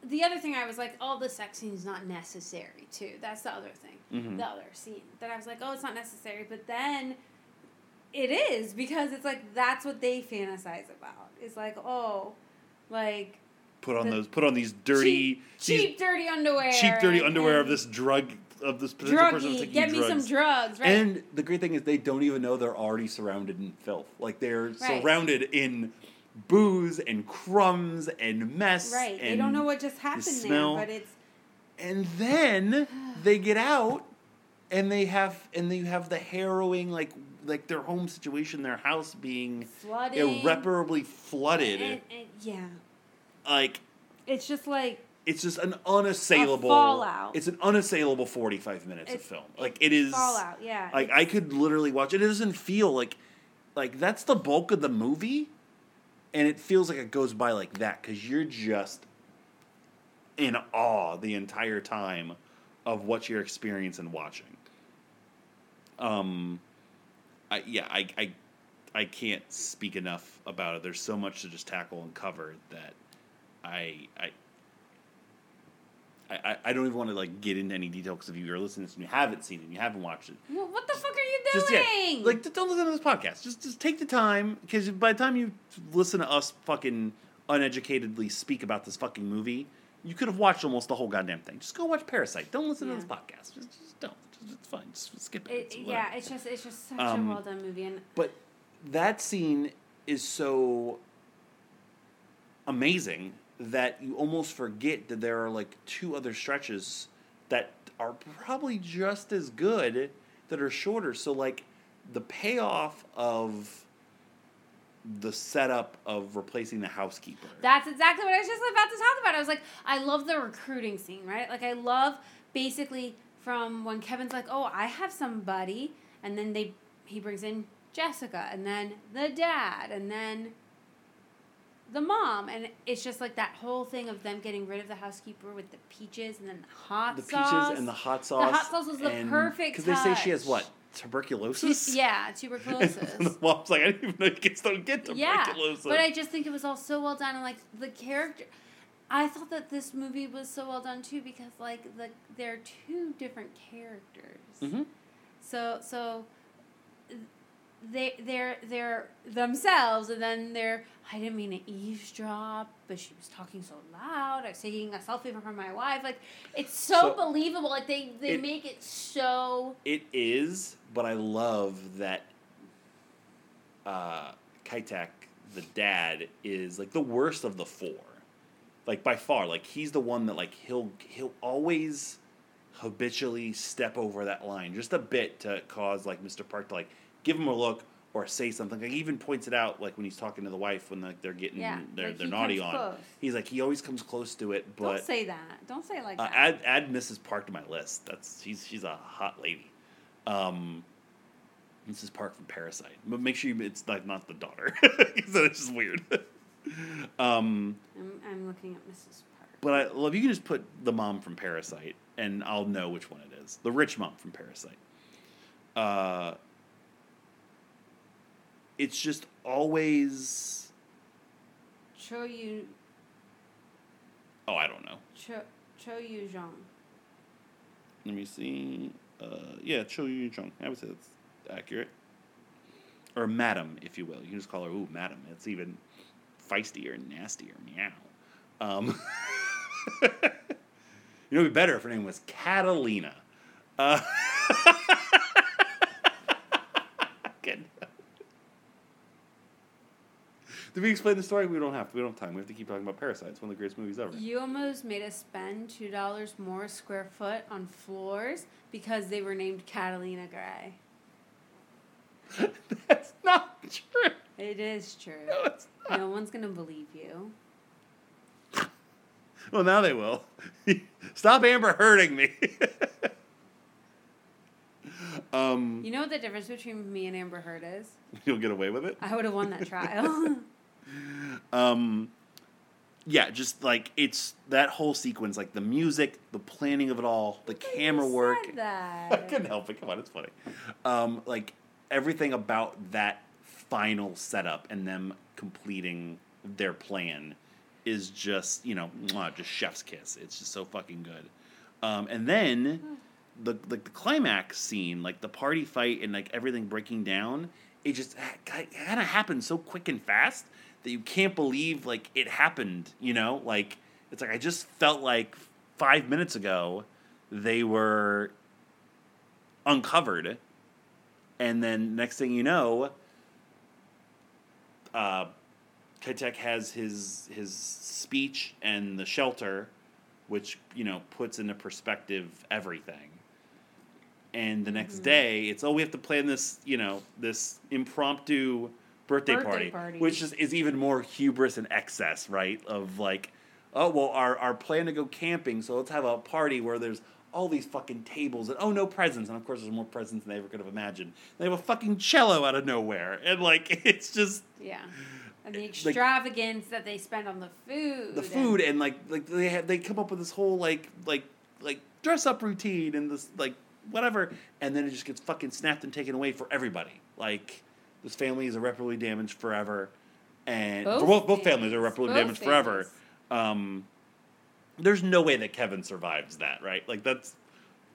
the other thing. I was like, oh, the sex scene is not necessary too. That's the other thing, mm-hmm. the other scene that I was like, oh, it's not necessary. But then it is because it's like that's what they fantasize about. It's like oh, like put on those, put on these dirty, cheap, these cheap dirty underwear, cheap dirty underwear of this drug. Of this particular person taking drugs. Get me some drugs, right? And the great thing is they don't even know they're already surrounded in filth. Like, they're right. surrounded in booze and crumbs and mess. Right. And they don't know what just happened the smell. There, but it's... And then they get out, and they have and they have the harrowing, like, like their home situation, their house being... Flooding. Irreparably flooded. And, and, yeah. Like... It's just like... It's just an unassailable... A fallout. It's an unassailable forty-five minutes it's, of film. Like, it is... Fallout, yeah. Like, I could literally watch it. It doesn't feel like... Like, that's the bulk of the movie, and it feels like it goes by like that, because you're just in awe the entire time of what you're experiencing watching. Um, I, yeah, I, I, I can't speak enough about it. There's so much to just tackle and cover that I... I I, I don't even want to, like, get into any detail because if you're listening to this and you haven't seen it and you haven't watched it. Well, what the fuck are you doing? Just, yeah, like, don't listen to this podcast. Just just take the time, because by the time you listen to us fucking uneducatedly speak about this fucking movie, you could have watched almost the whole goddamn thing. Just go watch Parasite. Don't listen yeah. to this podcast. Just, just don't. Just, it's fine. Just, just skip it. it it's yeah, it's just, it's just such um, a well-done movie. And... But that scene is so amazing that you almost forget that there are, like, two other stretches that are probably just as good that are shorter. So, like, the payoff of the setup of replacing the housekeeper. That's exactly what I was just about to talk about. I was like, I love the recruiting scene, right? Like, I love basically from when Kevin's like, oh, I have somebody, and then they he brings in Jessica, and then the dad, and then... the mom, and it's just like that whole thing of them getting rid of the housekeeper with the peaches and then the hot the sauce. The peaches and the hot sauce. The hot sauce was the perfect touch. Because they say she has what? Tuberculosis? She's, yeah, tuberculosis. And the mom's like, I didn't even know kids don't get tuberculosis. Yeah, but I just think it was all so well done, and like the character. I thought that this movie was so well done too because like the there are two different characters. Mm-hmm. So so. They, they're, they're themselves, and then they're, I didn't mean to eavesdrop, but she was talking so loud, I was taking a selfie from my wife, like, it's so, so believable, like, they, they it, make it so... It is, but I love that uh, Kitek, the dad, is, like, the worst of the four. Like, by far, like, he's the one that, like, he'll he'll always habitually step over that line just a bit to cause, like, Mister Park to, like, give him a look or say something. Like, he even points it out, like, when he's talking to the wife when, like, they're getting yeah, their, like their naughty on. Close. He's like, he always comes close to it, but... Don't say that. Don't say it like uh, that. Add, add Missus Park to my list. That's She's, she's a hot lady. Um... Missus Park from Parasite, but make sure you, it's like not the daughter. So it's just weird. um, I'm, I'm looking at Missus Park. But I love you can just put the mom from Parasite, and I'll know which one it is. The rich mom from Parasite. Uh, it's just always. Cho Yu. Oh, I don't know. Cho Cho Yu Jong. Let me see. Uh, yeah, Cho Yu Jong. I would say that's accurate. Or madam, if you will. You can just call her, ooh, madam. It's even feistier and nastier. Meow. Um, you know, it would be better if her name was Catalina. Uh, Good. Did we explain the story? We don't have to. We don't have time. We have to keep talking about Parasite. It's one of the greatest movies ever. You almost made us spend two dollars more square foot on floors because they were named Catalina Gray. That's not true. It is true. No, it's not. No one's going to believe you. Well, now they will. Stop Amber hurting me. um, you know what the difference between me and Amber Heard is? You'll get away with it? I would have won that trial. um, yeah, just like it's that whole sequence, like the music, the planning of it all, the camera work. I said that. I couldn't help it. Come on, it's funny. Um, like, everything about that final setup and them completing their plan is just, you know, just chef's kiss. It's just so fucking good. Um, and then the, the the climax scene, like the party fight and like everything breaking down, it just kind of happened so quick and fast that you can't believe like it happened. You know, like it's like I just felt like five minutes ago they were uncovered. And then next thing you know, uh, Kitek has his his speech and the shelter, which, you know, puts into perspective everything. And the next mm-hmm. day, it's, oh, we have to plan this, you know, this impromptu birthday, birthday party, party, which is, is even more hubris and excess, right? Of like, oh, well, our, our plan to go camping, so let's have a party where there's all these fucking tables, and oh, no presents, and of course there's more presents than they ever could have imagined. They have a fucking cello out of nowhere, and like, it's just... Yeah. And the extravagance like, that they spend on the food. The food, and, and like, like they have, they come up with this whole, like, like, like, dress-up routine, and this, like, whatever, and then it just gets fucking snapped and taken away for everybody. Like, this family is irreparably damaged forever, and... Both, both, both families are irreparably both damaged families. forever. Um... There's no way that Kevin survives that, right? Like, that's,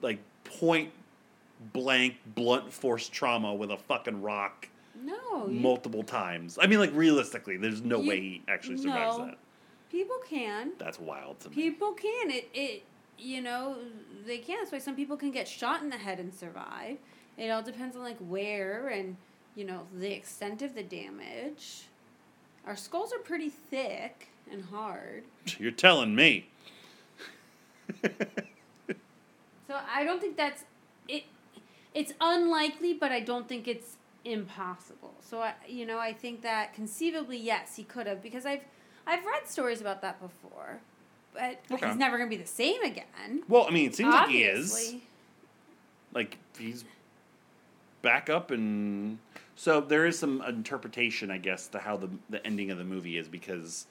like, point-blank, blunt force trauma with a fucking rock no, multiple you... times. I mean, like, realistically, there's no you... way he actually survives no. that. People can. That's wild to me. People can. It, it, you know, they can. That's why some people can get shot in the head and survive. It all depends on, like, where and, you know, the extent of the damage. Our skulls are pretty thick and hard. You're telling me. So I don't think that's it. It's unlikely, but I don't think it's impossible. So I, you know, I think that conceivably, yes, he could have, because I've I've read stories about that before, but okay. He's never going to be the same again. Well, I mean, it seems obviously. Like he is. Like he's back up, and so there is some interpretation, I guess, to how the the ending of the movie is because.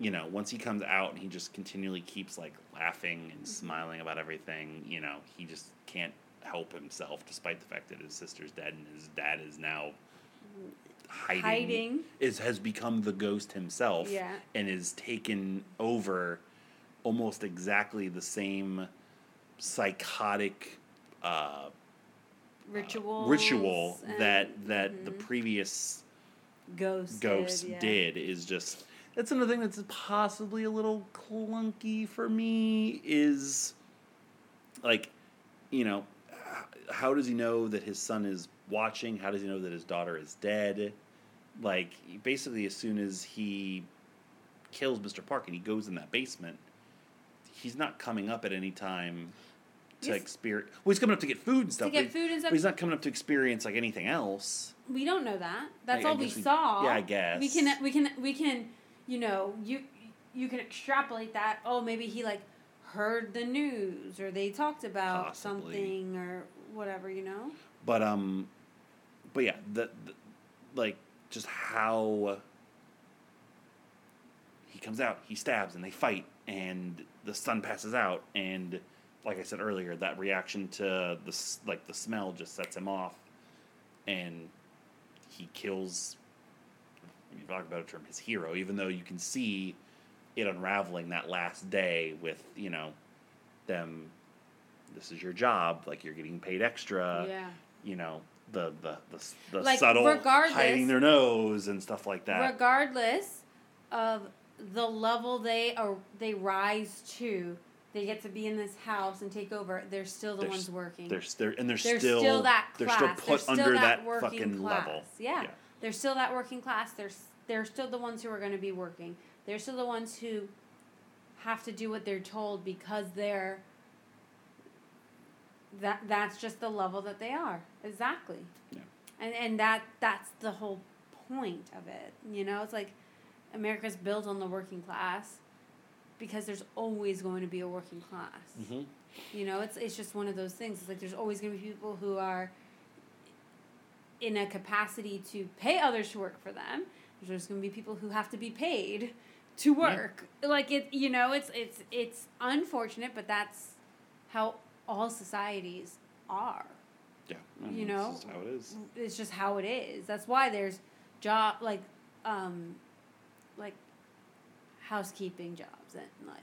You know, once he comes out and he just continually keeps, like, laughing and smiling about everything, you know, he just can't help himself, despite the fact that his sister's dead and his dad is now hiding. Hiding. Is, has become the ghost himself. Yeah. And is taken over almost exactly the same psychotic uh, ritual uh, ritual that, that mm-hmm. the previous ghost ghost did, yeah. did is just... That's another thing that's possibly a little clunky for me is, like, you know, how does he know that his son is watching? How does he know that his daughter is dead? Like, basically as soon as he kills Mister Park and he goes in that basement, he's not coming up at any time to yes. experience... Well, he's coming up to get food and stuff. To get food and stuff. But he's not coming up to experience, like, anything else. We don't know that. That's I, all I we saw. Yeah, I guess. We can, we can, we can, you know, you you can extrapolate that. Oh, maybe he, like, heard the news or they talked about Possibly. something or whatever, you know? But, um... But, yeah, the, the like, just how... He comes out, he stabs, and they fight, and the sun passes out, and... Like I said earlier, that reaction to the like the smell just sets him off, and he kills. I mean, talk about a term, his hero. Even though you can see it unraveling that last day with you know them. This is your job. Like you're getting paid extra. Yeah. You know the the the, the like, subtle hiding their nose and stuff like that. Regardless of the level they are, they rise to. They get to be in this house and take over. They're still the they're, ones working. They're, they're, and they're, they're still, still that class. They're still put they're still under that, that fucking class. level. Yeah. yeah. They're still that working class. They're, they're still the ones who are going to be working. They're still the ones who have to do what they're told because they're... That, that's just the level that they are. Exactly. Yeah. And, and that that's the whole point of it. You know, it's like America's built on the working class. Because there's always going to be a working class. Mm-hmm. You know, it's it's just one of those things. It's like there's always going to be people who are in a capacity to pay others to work for them. There's going to be people who have to be paid to work. Yeah. Like, it, you know, it's it's it's unfortunate, but that's how all societies are. Yeah. I mean, you know? It's just how it is. It's just how it is. That's why there's job, like, um, like, housekeeping jobs and like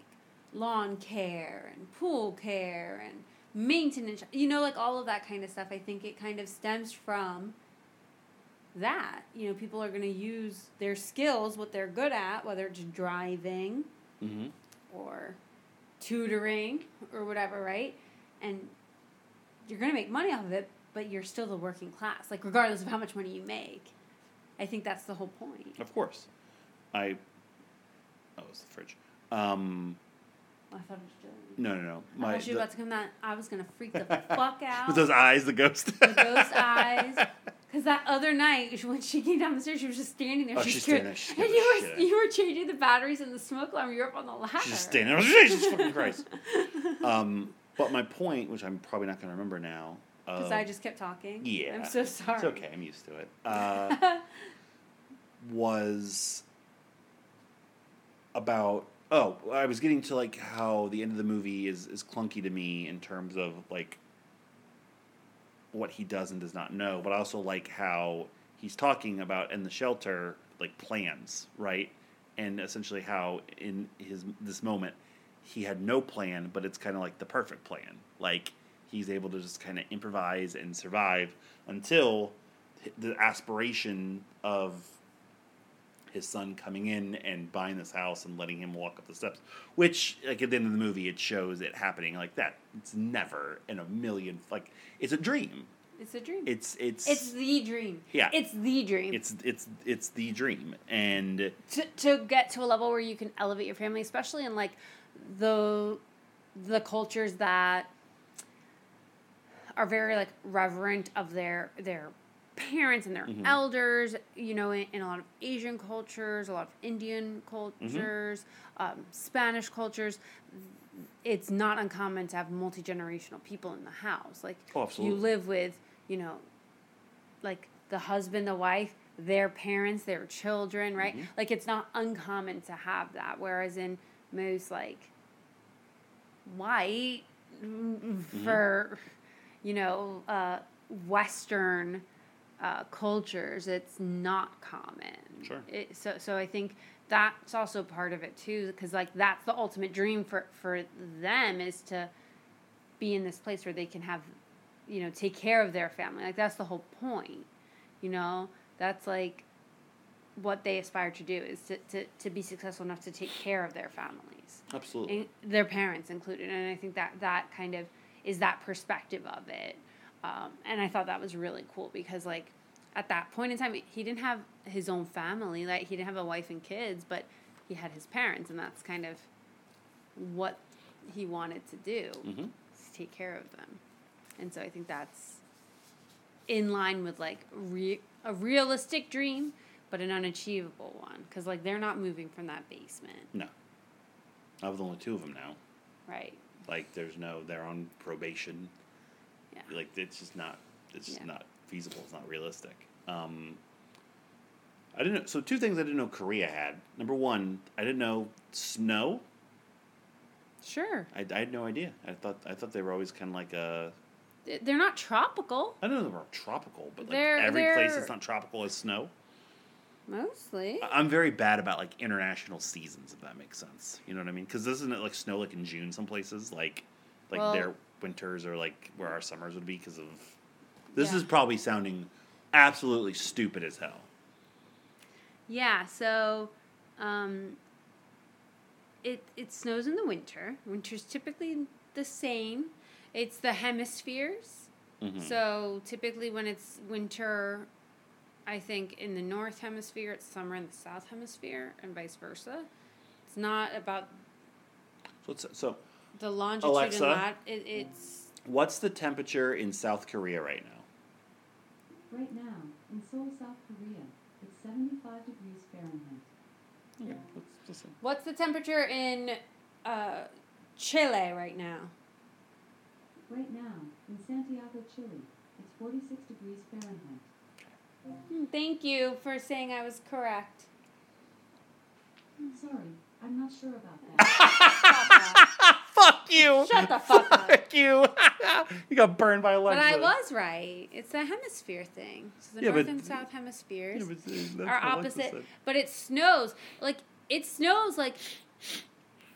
lawn care and pool care and maintenance, you know, like all of that kind of stuff. I think it kind of stems from that. You know, people are going to use their skills, what they're good at, whether it's driving mm-hmm. or tutoring or whatever, right? And you're going to make money off of it, but you're still the working class, like regardless of how much money you make. I think that's the whole point. Of course. I... Oh, it's the fridge. Um, I thought it was Joey. No, no, no. My, I thought you were about to come out. I was going to freak the fuck out. With those eyes, the ghost. The ghost eyes. Because that other night, when she came down the stairs, she was just standing there. Oh, she she's standing there. She's and you were, you were changing the batteries in the smoke alarm. You were up on the ladder. She's just standing there. Jesus fucking Christ. Um, but my point, which I'm probably not going to remember now. Because uh, I just kept talking. Yeah. I'm so sorry. It's okay. I'm used to it. Uh, was... About, oh, I was getting to, like, how the end of the movie is, is clunky to me in terms of, like, what he does and does not know. But I also like how he's talking about, in the shelter, like, plans, right? And essentially how, in his this moment, he had no plan, but it's kind of like the perfect plan. Like, he's able to just kind of improvise and survive until the aspiration of... his son coming in and buying this house and letting him walk up the steps, which, like, at the end of the movie, it shows it happening like that. It's never in a million, like, it's a dream. It's a dream. It's, it's... It's the dream. Yeah. It's the dream. It's, it's, it's the dream. And... To, to get to a level where you can elevate your family, especially in, like, the, the cultures that are very, like, reverent of their, their... parents and their mm-hmm. elders, you know, in, in a lot of Asian cultures, a lot of Indian cultures, mm-hmm. um, Spanish cultures, it's not uncommon to have multi-generational people in the house. Like, oh, absolutely. You live with, you know, like the husband, the wife, their parents, their children, right? Mm-hmm. Like, it's not uncommon to have that. Whereas in most, like, white, mm-hmm. for, you know, uh, Western... Uh, cultures, it's not common. Sure. It, so, so I think that's also part of it too, because like that's the ultimate dream for for them is to be in this place where they can have, you know, take care of their family. Like that's the whole point. You know, that's like what they aspire to do is to to, to be successful enough to take care of their families. Absolutely. And their parents included, and I think that that kind of is that perspective of it. Um, and I thought that was really cool because, like, at that point in time, he didn't have his own family. Like, he didn't have a wife and kids, but he had his parents, and that's kind of what he wanted to do, mm-hmm. is take care of them. And so I think that's in line with, like, re- a realistic dream, but an unachievable one. Because, like, they're not moving from that basement. No. Not with only two of them now. Right. Like, there's no... They're on probation. Yeah. Like, it's just not... It's yeah. just not feasible. It's not realistic. Um, I didn't know... So, two things I didn't know Korea had. Number one, I didn't know snow. Sure. I, I had no idea. I thought I thought they were always kind of like a... They're not tropical. I don't know they were tropical, but, like, they're, every they're... place that's not tropical is snow. Mostly. I'm very bad about, like, international seasons, if that makes sense. You know what I mean? Because isn't it, like, snow, like, in June some places? Like, like well, their winters are, like, where our summers would be because of... This yeah. is probably sounding absolutely stupid as hell. Yeah, so... Um, it it snows in the winter. Winter's typically the same. It's the hemispheres. Mm-hmm. So, typically when it's winter... I think in the North Hemisphere, it's summer in the South Hemisphere, and vice versa. It's not about so. It's, so the longitude Alexa, and lat. It, it's what's the temperature in South Korea right now? Right now, in Seoul, South Korea, it's seventy-five degrees Fahrenheit. Okay, let's listen. What's the temperature in uh, Chile right now? Right now, in Santiago, Chile, it's forty-six degrees Fahrenheit. Thank you for saying I was correct. I'm sorry. I'm not sure about that. Fuck you. Shut the fuck up. Fuck you. You got burned by Alexa. But I was right. It's the hemisphere thing. So the yeah, North but, and South hemispheres yeah, but are opposite. But it snows. Like, it snows, like,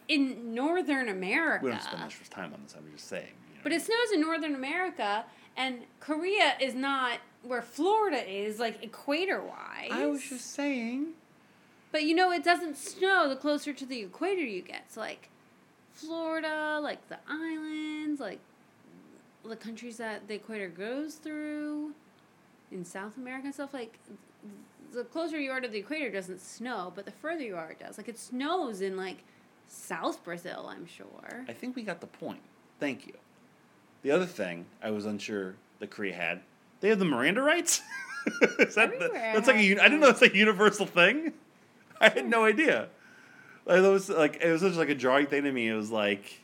in Northern America. We don't spend much time on this. I'm just saying. You know. But it snows in Northern America, and Korea is not... Where Florida is, like, equator-wise. I was just saying. But, you know, it doesn't snow the closer to the equator you get. So, like, Florida, like, the islands, like, the countries that the equator goes through in South America and stuff, like, the closer you are to the equator, it doesn't snow, but the further you are, it does. Like, it snows in, like, South Brazil, I'm sure. I think we got the point. Thank you. The other thing I was unsure that Korea had... They have the Miranda rights? Is that the, that's like a, I didn't know that's a universal thing. I had no idea. Like, that was like it was such like a jarring thing to me. It was like,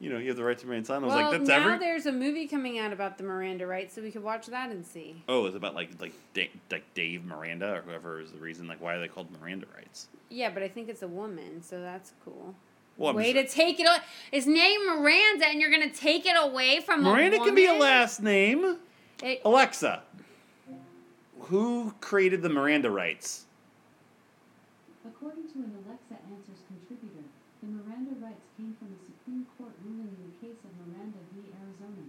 you know, you have the right to remain silent. I was well, like, that's now every... there's a movie coming out about the Miranda rights, so we could watch that and see. Oh, it's about like like da- like Dave Miranda or whoever is the reason. Like, why are they called Miranda rights? Yeah, but I think it's a woman, so that's cool. Well, Way sure. to take it away. It's named Miranda, and you're gonna take it away from Miranda a woman? Can be a last name. It, Alexa, who created the Miranda rights? According to an Alexa Answers contributor, the Miranda rights came from the Supreme Court ruling in the case of Miranda v. Arizona.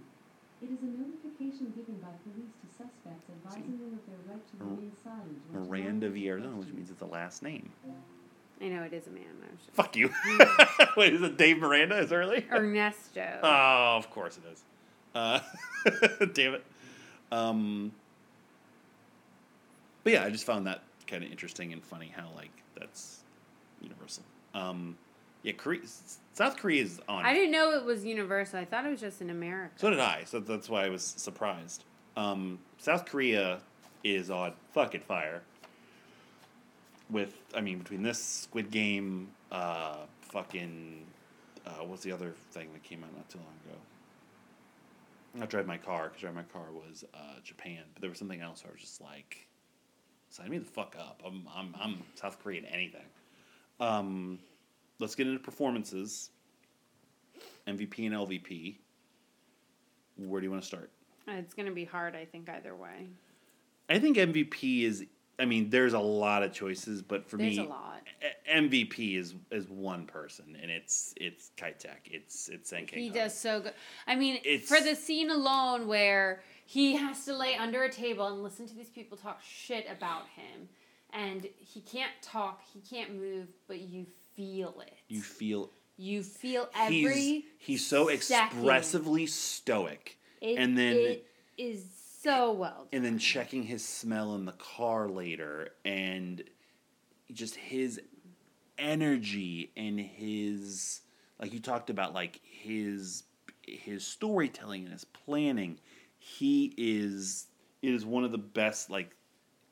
It is a notification given by police to suspects advising them of their right to remain silent. Miranda v. Arizona, which means it's a last name. I know it is a man. Just... Fuck you. Wait, is it Dave Miranda? Is it early? Ernesto. Oh, of course it is. Uh, damn it. Um, but yeah, I just found that kind of interesting and funny how, like, that's universal. Um, yeah, Korea, South Korea is on. I didn't know it was universal. I thought it was just in America. So did I. So that's why I was surprised. Um, South Korea is on fucking fire. With, I mean, between this, Squid Game, uh, fucking, uh, what's the other thing that came out not too long ago? I Drive My Car, because Drive My Car was uh, Japan. But there was something else where I was just like, sign me the fuck up. I'm I'm I'm South Korean anything. Um, let's get into performances. M V P and L V P. Where do you want to start? It's going to be hard, I think, either way. I think M V P is, I mean, there's a lot of choices, but for there's me, a lot. M V P is is one person, and it's it's Kai-Tak. It's it's Senkei. He does so good. I mean, it's, for the scene alone where he has to lay under a table and listen to these people talk shit about him, and he can't talk, he can't move, but you feel it. You feel. You feel every. He's, he's so second. Expressively stoic, it, and then it is. So well done. And then checking his smell in the car later, and just his energy and his, like you talked about, like his his storytelling and his planning. He is it is one of the best, like,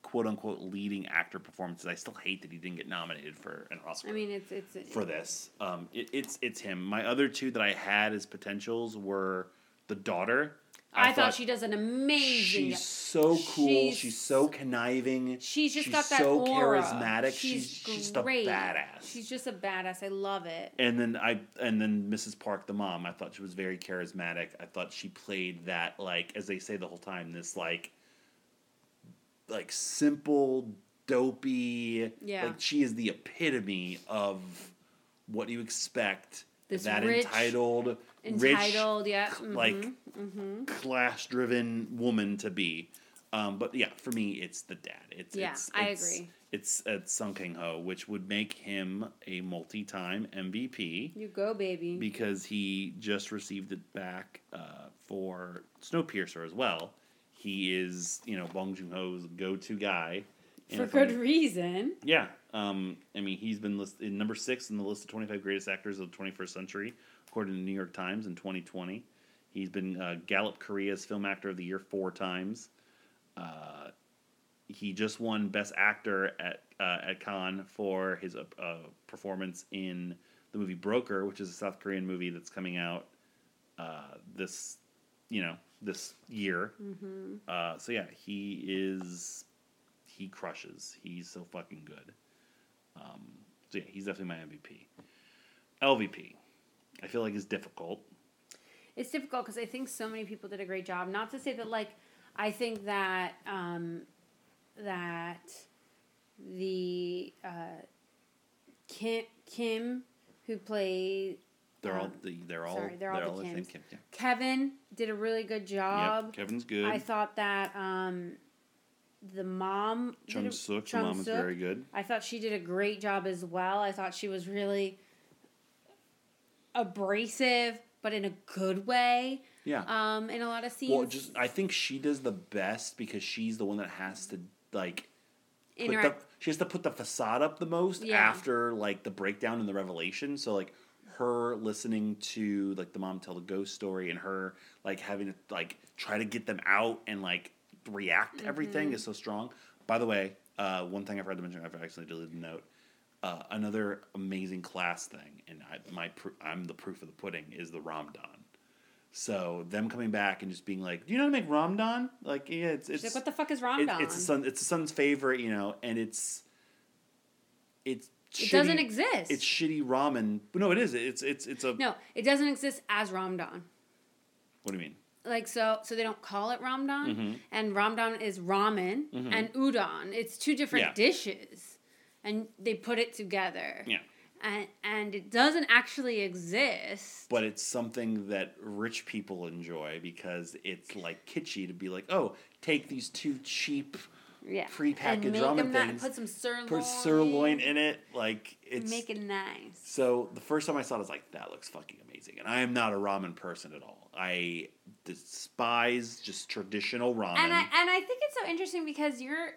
quote unquote leading actor performances. I still hate that he didn't get nominated for an Oscar. I mean, it's it's for this. Um, it, it's it's him. My other two that I had as potentials were the daughter. I, I thought, thought she does an amazing. She's so cool. She's, she's so conniving. She's just she's got that so aura. Charismatic. She's, she's great. Just a badass. She's just a badass. I love it. And then I and then Missus Park, the mom. I thought she was very charismatic. I thought she played that, like, as they say the whole time, this like. Like, simple, dopey. Yeah. Like, she is the epitome of what you expect. This that rich, entitled, entitled, rich, yeah. Mm-hmm. Like, mm-hmm. class-driven woman to be. Um, but yeah, for me, it's the dad. It's, yeah, it's, I it's, agree. It's, it's Sung Kang-ho, which would make him a multi-time M V P. You go, baby. Because he just received it back uh, for Snowpiercer as well. He is, you know, Bong Joon-ho's go-to guy. And for good like, reason. Yeah. Um, I mean, he's been listed number six in the list of twenty-five greatest actors of the twenty-first century, according to the New York Times in twenty twenty. He's been uh, Gallup Korea's Film Actor of the Year four times. Uh, he just won Best Actor at uh, at Cannes for his uh, uh, performance in the movie Broker, which is a South Korean movie that's coming out uh, this, you know, this year. Mm-hmm. Uh, so yeah, he is, he crushes. He's so fucking good. Um, so yeah, he's definitely my M V P. L V P. I feel like it's difficult. It's difficult because I think so many people did a great job. Not to say that, like, I think that, um, that the, uh, Kim, Kim who played, They're all the they're all Sorry, they're, they're all the, all the same Kims. Yeah. Kevin did a really good job. Yep, Kevin's good. I thought that um, the mom Chung did a, Suk, Chung the mom Suk, is very good. I thought she did a great job as well. I thought she was really abrasive, but in a good way. Yeah. Um, in a lot of scenes. Well, just I think she does the best because she's the one that has to, like, Interact- put the, she has to put the facade up the most yeah. after, like, the breakdown and the revelation. So, like, her listening to, like, the mom tell the ghost story and her, like, having to, like, try to get them out and, like, react to mm-hmm. everything is so strong. By the way, uh, one thing I forgot to mention, I've actually deleted a note. Uh, another amazing class thing, and I, my pr- I'm the proof of the pudding, is the Ramadan. So them coming back and just being like, "Do you know how to make Ramadan?" Like, yeah, it's it's like, what the fuck is Ramadan? It, it's a son, it's a son's favorite, you know, and it's it's. Shitty, it doesn't exist. It's shitty ramen. No, it is. It's it's it's a No, it doesn't exist as Ramadan. What do you mean? Like, so so they don't call it Ramadan, mm-hmm. and Ramadan is ramen mm-hmm. and udon. It's two different yeah. dishes. And they put it together. Yeah. And and it doesn't actually exist. But it's something that rich people enjoy because it's, like, kitschy to be like, "Oh, take these two cheap Yeah. prepackaged ramen things. Put some sirloin. Put sirloin in it. Like, it's make it nice." So the first time I saw it, I was like, "That looks fucking amazing." And I am not a ramen person at all. I despise just traditional ramen. And I and I think it's so interesting because you're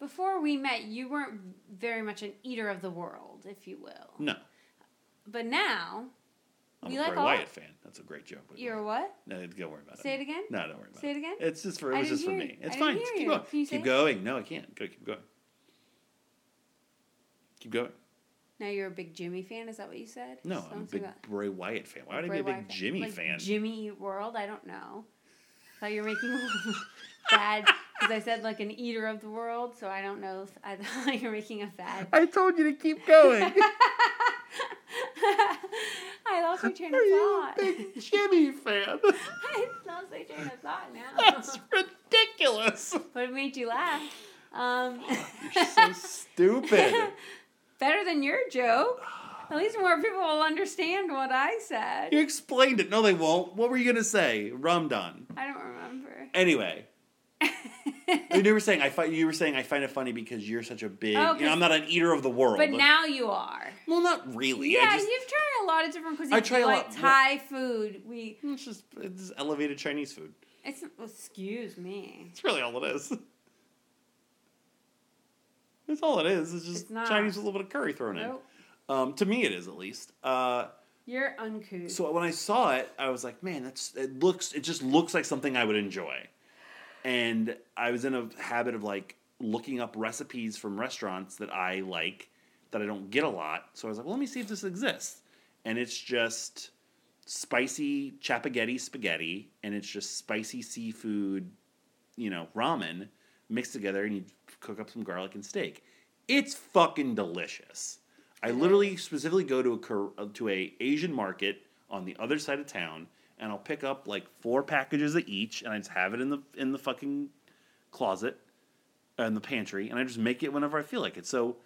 before we met, you weren't very much an eater of the world, if you will. No. But now I'm you a like Bray all... Wyatt fan. That's a great joke. You're what? No, don't worry about it. Say it again? No, don't worry about it. Say it again? It's just for, it was just for me. It's fine. Just keep going. Can you keep going. It? No, I can't. Go, keep going. Keep going. Now you're a big Jimmy fan? Is that what you said? No, I'm a big Bray Wyatt fan. Why would I be a big Jimmy fan? Jimmy World? I don't know. I thought you were making a bad... Because I said, like, an eater of the world, so I don't know if I thought you were making a fad. I told you to keep going. I lost my train of thought. Are you a big Jimmy fan? I lost my train of thought now. That's ridiculous. But it made you laugh. Um, You're so stupid. Better than your joke. At least more people will understand what I said. You explained it. No, they won't. What were you going to say? Ramadan. I don't remember. Anyway. You were saying I find you were saying I find it funny because you're such a big. Oh, you know, I'm not an eater of the world. But now you are. Well, not really. Yeah, I just, you've tried a lot of different cuisines. I try like a lot. Thai well, food. We it's just it's elevated Chinese food. It's excuse me. It's really all it is. That's all it is. It's just it's Chinese with a little bit of curry thrown nope. in. Um, to me, it is, at least. Uh, You're uncouth. So when I saw it, I was like, man, that's it looks. It just looks like something I would enjoy. And I was in a habit of, like, looking up recipes from restaurants that I like that I don't get a lot. So I was like, well, let me see if this exists. And it's just spicy chapaghetti spaghetti, and it's just spicy seafood, you know, ramen mixed together, and you cook up some garlic and steak. It's fucking delicious. I literally specifically go to a to a Asian market on the other side of town, and I'll pick up like four packages of each, and I just have it in the in the fucking closet, uh, in the pantry, and I just make it whenever I feel like it. So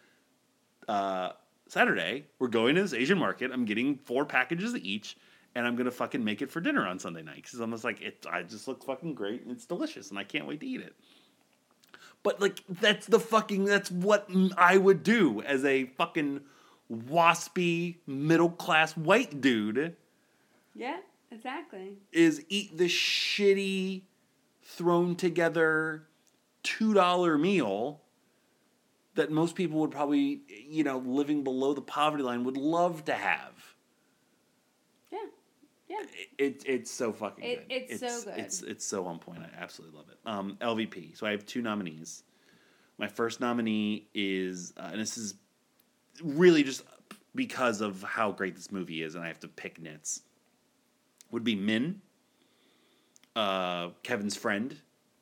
uh, Saturday, we're going to this Asian market. I'm getting four packages of each, and I'm gonna fucking make it for dinner on Sunday night because I'm just like it. I just look fucking great, and it's delicious, and I can't wait to eat it. But like that's the fucking that's what I would do as a fucking waspy, middle-class white dude. Yeah, exactly. Is eat the shitty, thrown-together, two dollar meal that most people would probably, you know, living below the poverty line would love to have. Yeah, yeah. It, it it's so fucking it, good. It's, it's so good. It's it's so on point. I absolutely love it. Um, L V P. So I have two nominees. My first nominee is, uh, and this is really just because of how great this movie is, and I have to pick nits, would be Min, uh, Kevin's friend.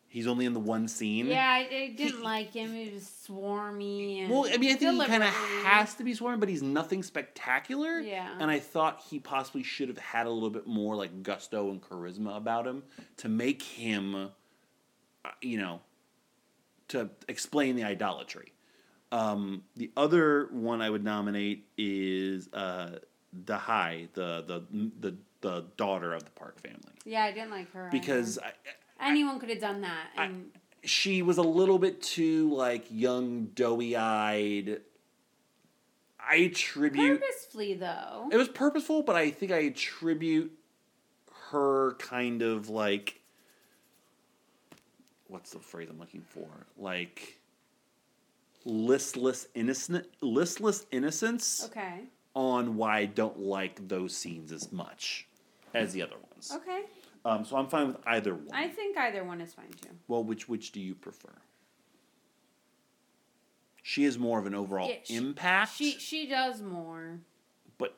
He's only in the one scene. Yeah, I, I didn't he, like him. He was swarmy. And well, I mean, I think he kind of has to be swarmy, but he's nothing spectacular. Yeah. And I thought he possibly should have had a little bit more, like, gusto and charisma about him to make him, you know, to explain the idolatry. Um, the other one I would nominate is uh, Dahai, the the the the daughter of the Park family. Yeah, I didn't like her because I, I, anyone I, could have done that. And I, she was a little bit too like young, doughy-eyed. I attribute purposefully though. It was purposeful, but I think I attribute her kind of like what's the phrase I'm looking for? Like. Listless innocent, listless innocence. Okay. On why I don't like those scenes as much as the other ones. Okay. Um, so I'm fine with either one. I think either one is fine too. Well, which which do you prefer? She is more of an overall yeah, she, impact. She she does more. But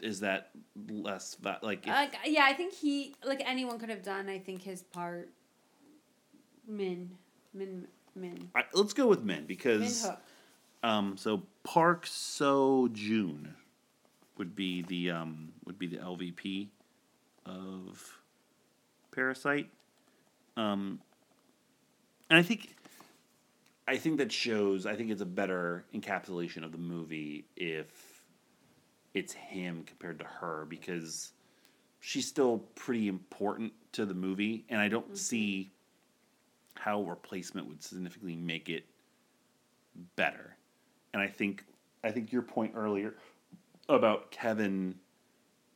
is that less like? If, like yeah, I think he like anyone could have done. I think his part. Min Min. Min. Right, let's go with Min because, Min um, so Park Seo-joon would be the um would be the L V P of Parasite, um, and I think, I think that shows. I think it's a better encapsulation of the movie if it's him compared to her because she's still pretty important to the movie, and I don't mm-hmm. see. How replacement would significantly make it better. And I think I think your point earlier about Kevin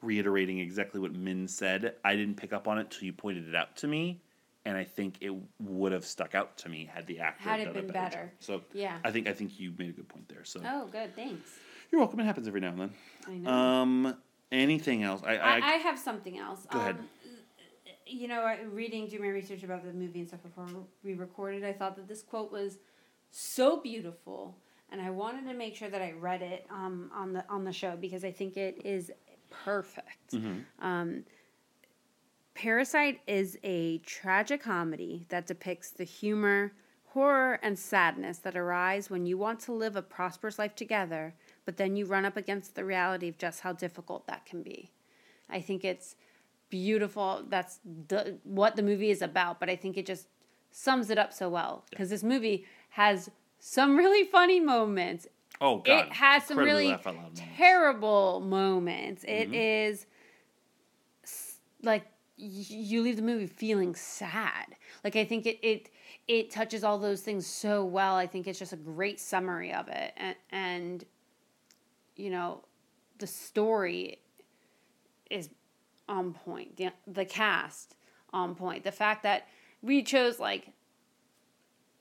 reiterating exactly what Min said, I didn't pick up on it till you pointed it out to me, and I think it would have stuck out to me had the actor had it done been a better. better. So yeah. I think I think you made a good point there. So oh, good, thanks. You're welcome. It happens every now and then. I know. Um, anything else? I I, I, I have something else. Go um, ahead. You know, reading, doing my research about the movie and stuff before we recorded, I thought that this quote was so beautiful, and I wanted to make sure that I read it um, on the on the show because I think it is perfect. Mm-hmm. Um, Parasite is a tragicomedy that depicts the humor, horror, and sadness that arise when you want to live a prosperous life together, but then you run up against the reality of just how difficult that can be. I think it's beautiful. That's the, what the movie is about, but I think it just sums it up so well because yeah. This movie has some really funny moments. Oh God! It has some Incredibly really moments. terrible moments. Mm-hmm. It is like you leave the movie feeling sad. Like I think it it it touches all those things so well. I think it's just a great summary of it, and, and you know, the story is. On point. The, the cast on point. The fact that we chose like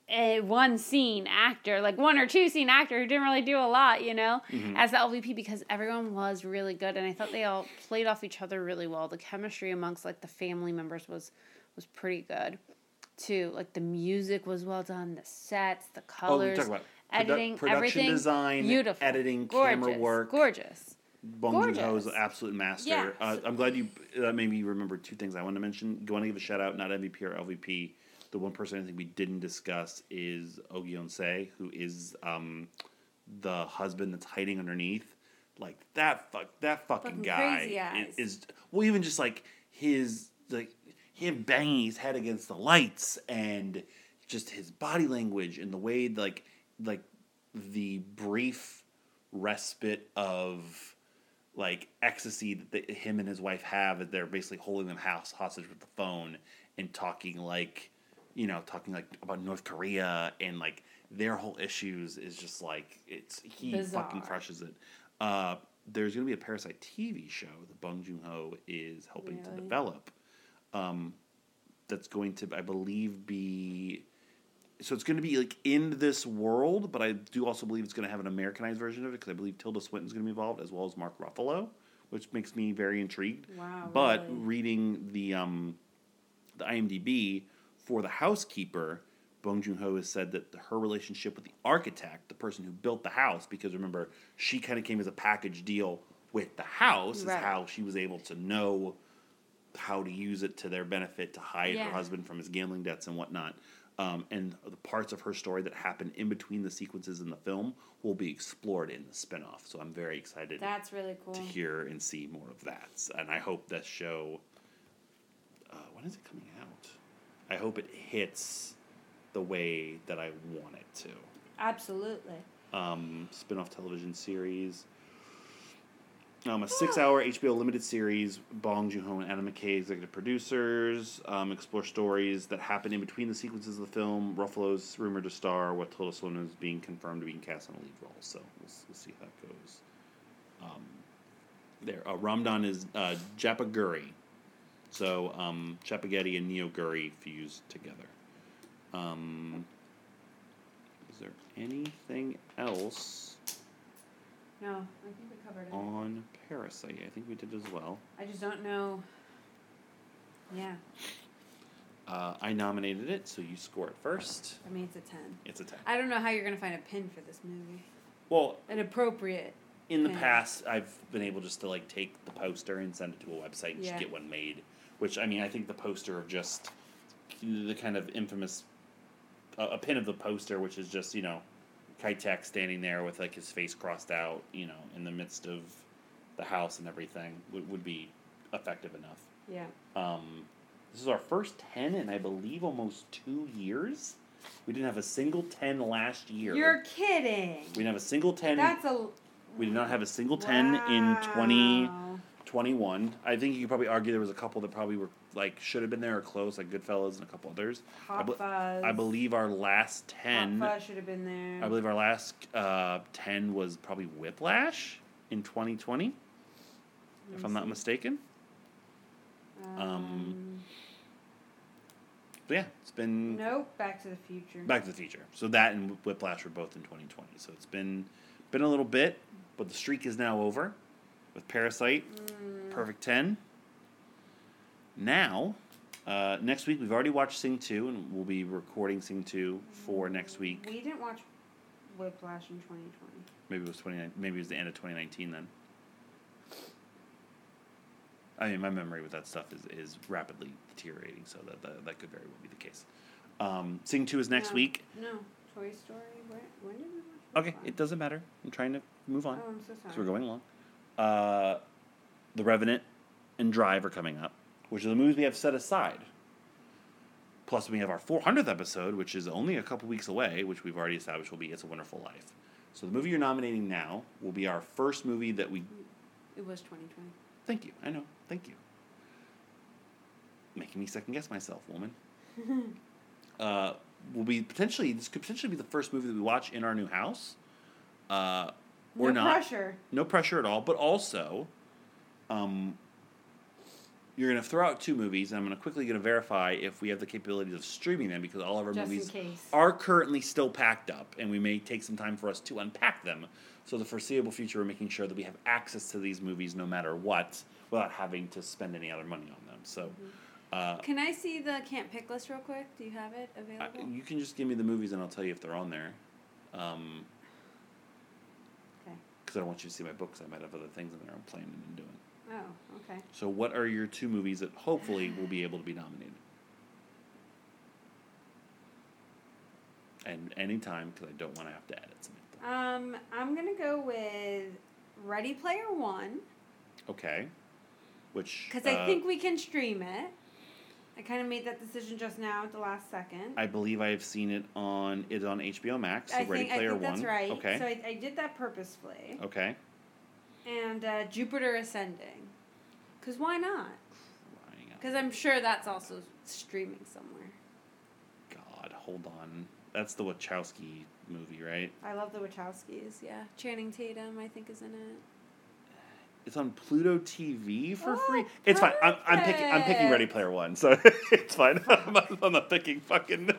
a one scene actor, like one or two scene actor who didn't really do a lot, you know, mm-hmm. as the L V P, because everyone was really good. And I thought they all played off each other really well. The chemistry amongst like the family members was, was pretty good too. Like the music was well done, the sets, the colors, oh, talk about editing, produ- production everything, design, beautiful, editing, gorgeous, camera work, gorgeous. Bong Joon-ho is an absolute master. Yeah. Uh, I'm glad you uh, made me remember two things I want to mention. Do you want to give a shout out, not M V P or L V P? The one person I think we didn't discuss is Oh Kyung-se, who is um, the husband that's hiding underneath. Like that fuck that fucking, fucking guy is, is well, even just like his like him banging his head against the lights and just his body language and the way like like the brief respite of like ecstasy that the, him and his wife have, that they're basically holding them house hostage with the phone and talking like, you know, talking like about North Korea and like their whole issues is just like, it's, he Bizarre. fucking crushes it. Uh, there's going to be a Parasite T V show that Bong Joon-ho is helping really? to develop. Um, that's going to, I believe be, so it's going to be like in this world, but I do also believe it's going to have an Americanized version of it, because I believe Tilda Swinton's going to be involved as well as Mark Ruffalo, which makes me very intrigued. Wow. But really? reading the, um, the IMDb, for the housekeeper, Bong Joon-ho has said that her relationship with the architect, the person who built the house, because remember, she kind of came as a package deal with the house, right. is how she was able to know how to use it to their benefit to hide yeah. her husband from his gambling debts and whatnot. Um, and the parts of her story that happen in between the sequences in the film will be explored in the spinoff. So I'm very excited That's really cool. to hear and see more of that. And I hope that show... Uh, when is it coming out? I hope it hits the way that I want it to. Absolutely. Um, spin-off television series. Um, a six-hour H B O limited series. Bong Joon-ho and Adam McKay, executive producers, um, explore stories that happen in between the sequences of the film. Ruffalo's rumored to star, while Tilda Swinton is being confirmed to be cast in a lead role. So we'll, we'll see how that goes. Um, there, uh, Ramdan is uh, Japaguri. So, um, Chapaghetti and Neo-Guri fused together. Um, is there anything else? No, I think we covered it. On Parasite, I think we did as well. I just don't know. Yeah. Uh, I nominated it, so you score it first. I mean, it's a ten. It's a ten. I don't know how you're going to find a pin for this movie. Well... An appropriate... In the yeah. past, I've been able just to, like, take the poster and send it to a website and yeah. just get one made. Which, I mean, I think the poster of just the kind of infamous... Uh, a pin of the poster, which is just, you know, Kai-Tak standing there with, like, his face crossed out, you know, in the midst of the house and everything would, would be effective enough. Yeah. Um, this is our first ten in, I believe, almost two years. We didn't have a single ten last year. You're kidding! We didn't have a single ten... That's a... We did not have a single ten wow. in twenty twenty-one. I think you could probably argue there was a couple that probably were like should have been there or close, like Goodfellas and a couple others. Hot I be- Fuzz. I believe our last ten. Hot Fuzz should have been there. I believe our last uh, ten was probably Whiplash in twenty twenty, if see. I'm not mistaken. Um, um. But yeah, it's been. Nope. Back to the Future. Back to the Future. So that and Whiplash were both in twenty twenty. So it's been been a little bit. But the streak is now over with Parasite. Mm. Perfect ten. Now, uh, next week, we've already watched Sing two, and we'll be recording Sing two for next week. We didn't watch Whiplash in twenty twenty. Maybe it was twenty. Maybe it was the end of twenty nineteen then. I mean, my memory with that stuff is, is rapidly deteriorating, so that, that that could very well be the case. Um, Sing two is next no, week. No, Toy Story. Where, when did we watch Whiplash? Okay, it doesn't matter. I'm trying to... Move on. Oh, I'm so sorry. Because we're going along. Uh, The Revenant and Drive are coming up, which are the movies we have set aside. Plus, we have our four hundredth episode, which is only a couple weeks away, which we've already established will be It's a Wonderful Life. So the movie you're nominating now will be our first movie that we... It was twenty twenty. Thank you. I know. Thank you. Making me second-guess myself, woman. uh, will be potentially... This could potentially be the first movie that we watch in our new house. Uh... Or no not. pressure. No pressure at all. But also, um, you're going to throw out two movies, and I'm going to quickly going to verify if we have the capabilities of streaming them, because all of our Just movies are currently still packed up, and we may take some time for us to unpack them. So the foreseeable future, we're making sure that we have access to these movies no matter what, without having to spend any other money on them. So, mm-hmm. uh, can I see the Can't Pick list real quick? Do you have it available? I, you can just give me the movies, and I'll tell you if they're on there. Um, okay. Because I don't want you to see my books. I might have other things in there I'm planning and doing. Oh, okay. So what are your two movies that hopefully will be able to be nominated? And any time, because I don't want to have to edit something. Um, I'm going to go with Ready Player One. Okay. Which... Because uh, I think we can stream it. I kind of made that decision just now at the last second. I believe I have seen it on... It's on H B O Max, so I Ready think, Player I think One. That's right. Okay. So I, I did that purposefully. Okay. And uh, Jupiter Ascending. Because why not? Because I'm sure that's also streaming somewhere. God, hold on. That's the Wachowski movie, right? I love the Wachowskis, yeah. Channing Tatum, I think, is in it. It's on Pluto T V for oh, free. It's perfect. Fine. I'm, I'm picking. I'm picking Ready Player One, so it's fine. I'm, I'm not picking fucking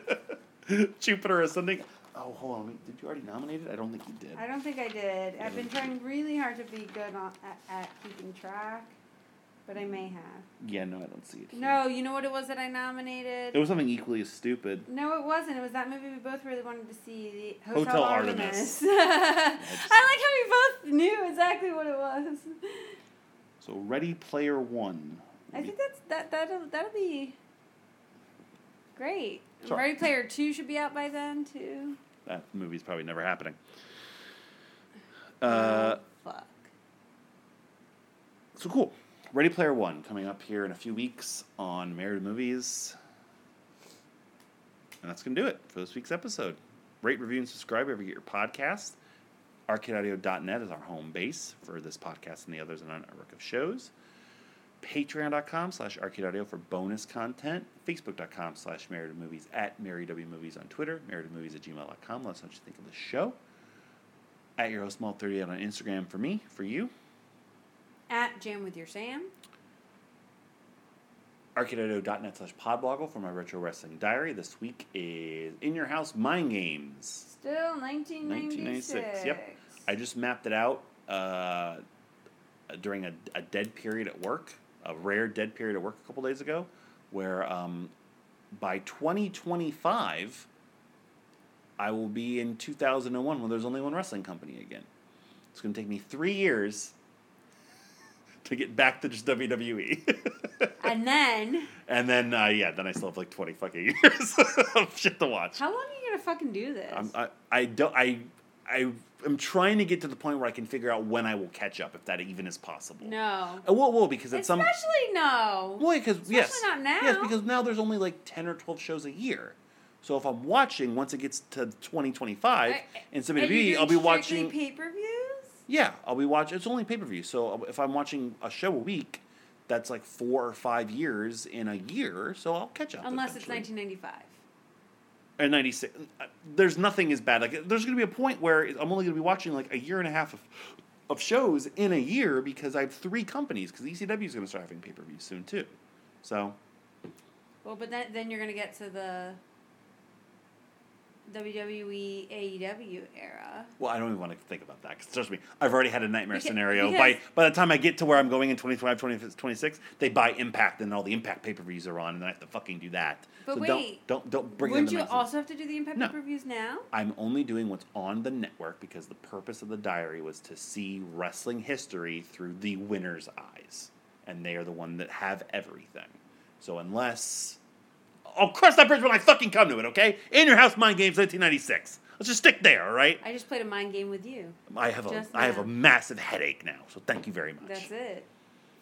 Jupiter Ascending. Oh, hold on. Did you already nominate it? I don't think you did. I don't think I did. I've been trying really hard to be good on, at, at keeping track, but I may have. Yeah, no, I don't see it here. No, you know what it was that I nominated? It was something equally as stupid. No, it wasn't. It was that movie we both really wanted to see, the Hotel, Hotel Artemis. Artemis. I, just... I like how we both knew exactly what it was. So, Ready Player One. I think that's that. That'll that'll be great. Sorry. Ready Player Two should be out by then too. That movie's probably never happening. Uh, oh, fuck. So cool. Ready Player One coming up here in a few weeks on Married Movies. And that's going to do it for this week's episode. Rate, review, and subscribe wherever you get your podcast. arcade audio dot net is our home base for this podcast and the others in our network of shows. Patreon.com slash arcadeaudio for bonus content. Facebook.com slash Married Movies at Mary W Movies on Twitter. Married Movies at gmail dot com. Let us know what you think of the show. At your host Malt thirty-eight on Instagram for me, for you. At Jam With Your Sam. arcade audio dot net slash podboggle for my retro wrestling diary. This week is In Your House Mind Games. Still nineteen ninety-six. nineteen ninety-six, yep. I just mapped it out uh, during a, a dead period at work, a rare dead period at work a couple days ago, where um, by twenty twenty-five, I will be in two thousand one when there's only one wrestling company again. It's going to take me three years... to get back to just W W E. And then... And then, uh, yeah, then I still have like twenty fucking years of shit to watch. How long are you going to fucking do this? I'm, I, I don't... I, I am trying to get to the point where I can figure out when I will catch up, if that even is possible. No. Uh, well, well, because it's some... Especially no. Well, because, yes. Especially not now. Yes, because now there's only like ten or twelve shows a year. So if I'm watching, once it gets to twenty twenty-five, I, and W W E, I'll be watching... pay-per-view? Yeah, I'll be watching... It's only pay-per-view, so if I'm watching a show a week, that's like four or five years in a year, so I'll catch up. Unless eventually. It's nineteen ninety-five. Or ninety-six. There's nothing as bad. Like, there's going to be a point where I'm only going to be watching like a year and a half of, of shows in a year because I have three companies, because E C W is going to start having pay-per-views soon, too. So... Well, but that, then you're going to get to the... W W E A E W era. Well, I don't even want to think about that, because trust me, I've already had a nightmare because, scenario. Because by by the time I get to where I'm going in twenty twenty-five, twenty twenty-six, they buy Impact, and all the Impact pay-per-views are on, and I have to fucking do that. But so wait, don't don't, don't bring. Wouldn't you also have to do the Impact no. pay-per-views now? I'm only doing what's on the network because the purpose of the diary was to see wrestling history through the winner's eyes, and they are the one that have everything. So unless. I'll cross that bridge when I fucking come to it, okay? In Your House Mind Games, nineteen ninety-six. Let's just stick there, all right? I just played a mind game with you. I have a I have a massive headache now, so thank you very much. That's it.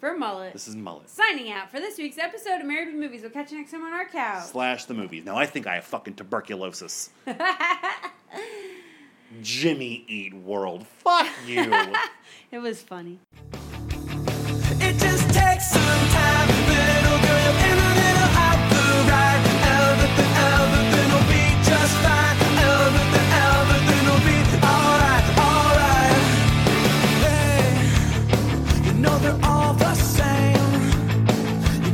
For Mullet. This is Mullet. Signing out for this week's episode of Married with Movies. We'll catch you next time on our couch. Slash the movies. Now I think I have fucking tuberculosis. Jimmy Eat World. Fuck you. It was funny. It just takes some time, little girl, in the middle of the ride. Everything, everything will be just fine. Everything, everything will be alright, alright. Hey, you know they're all the same. You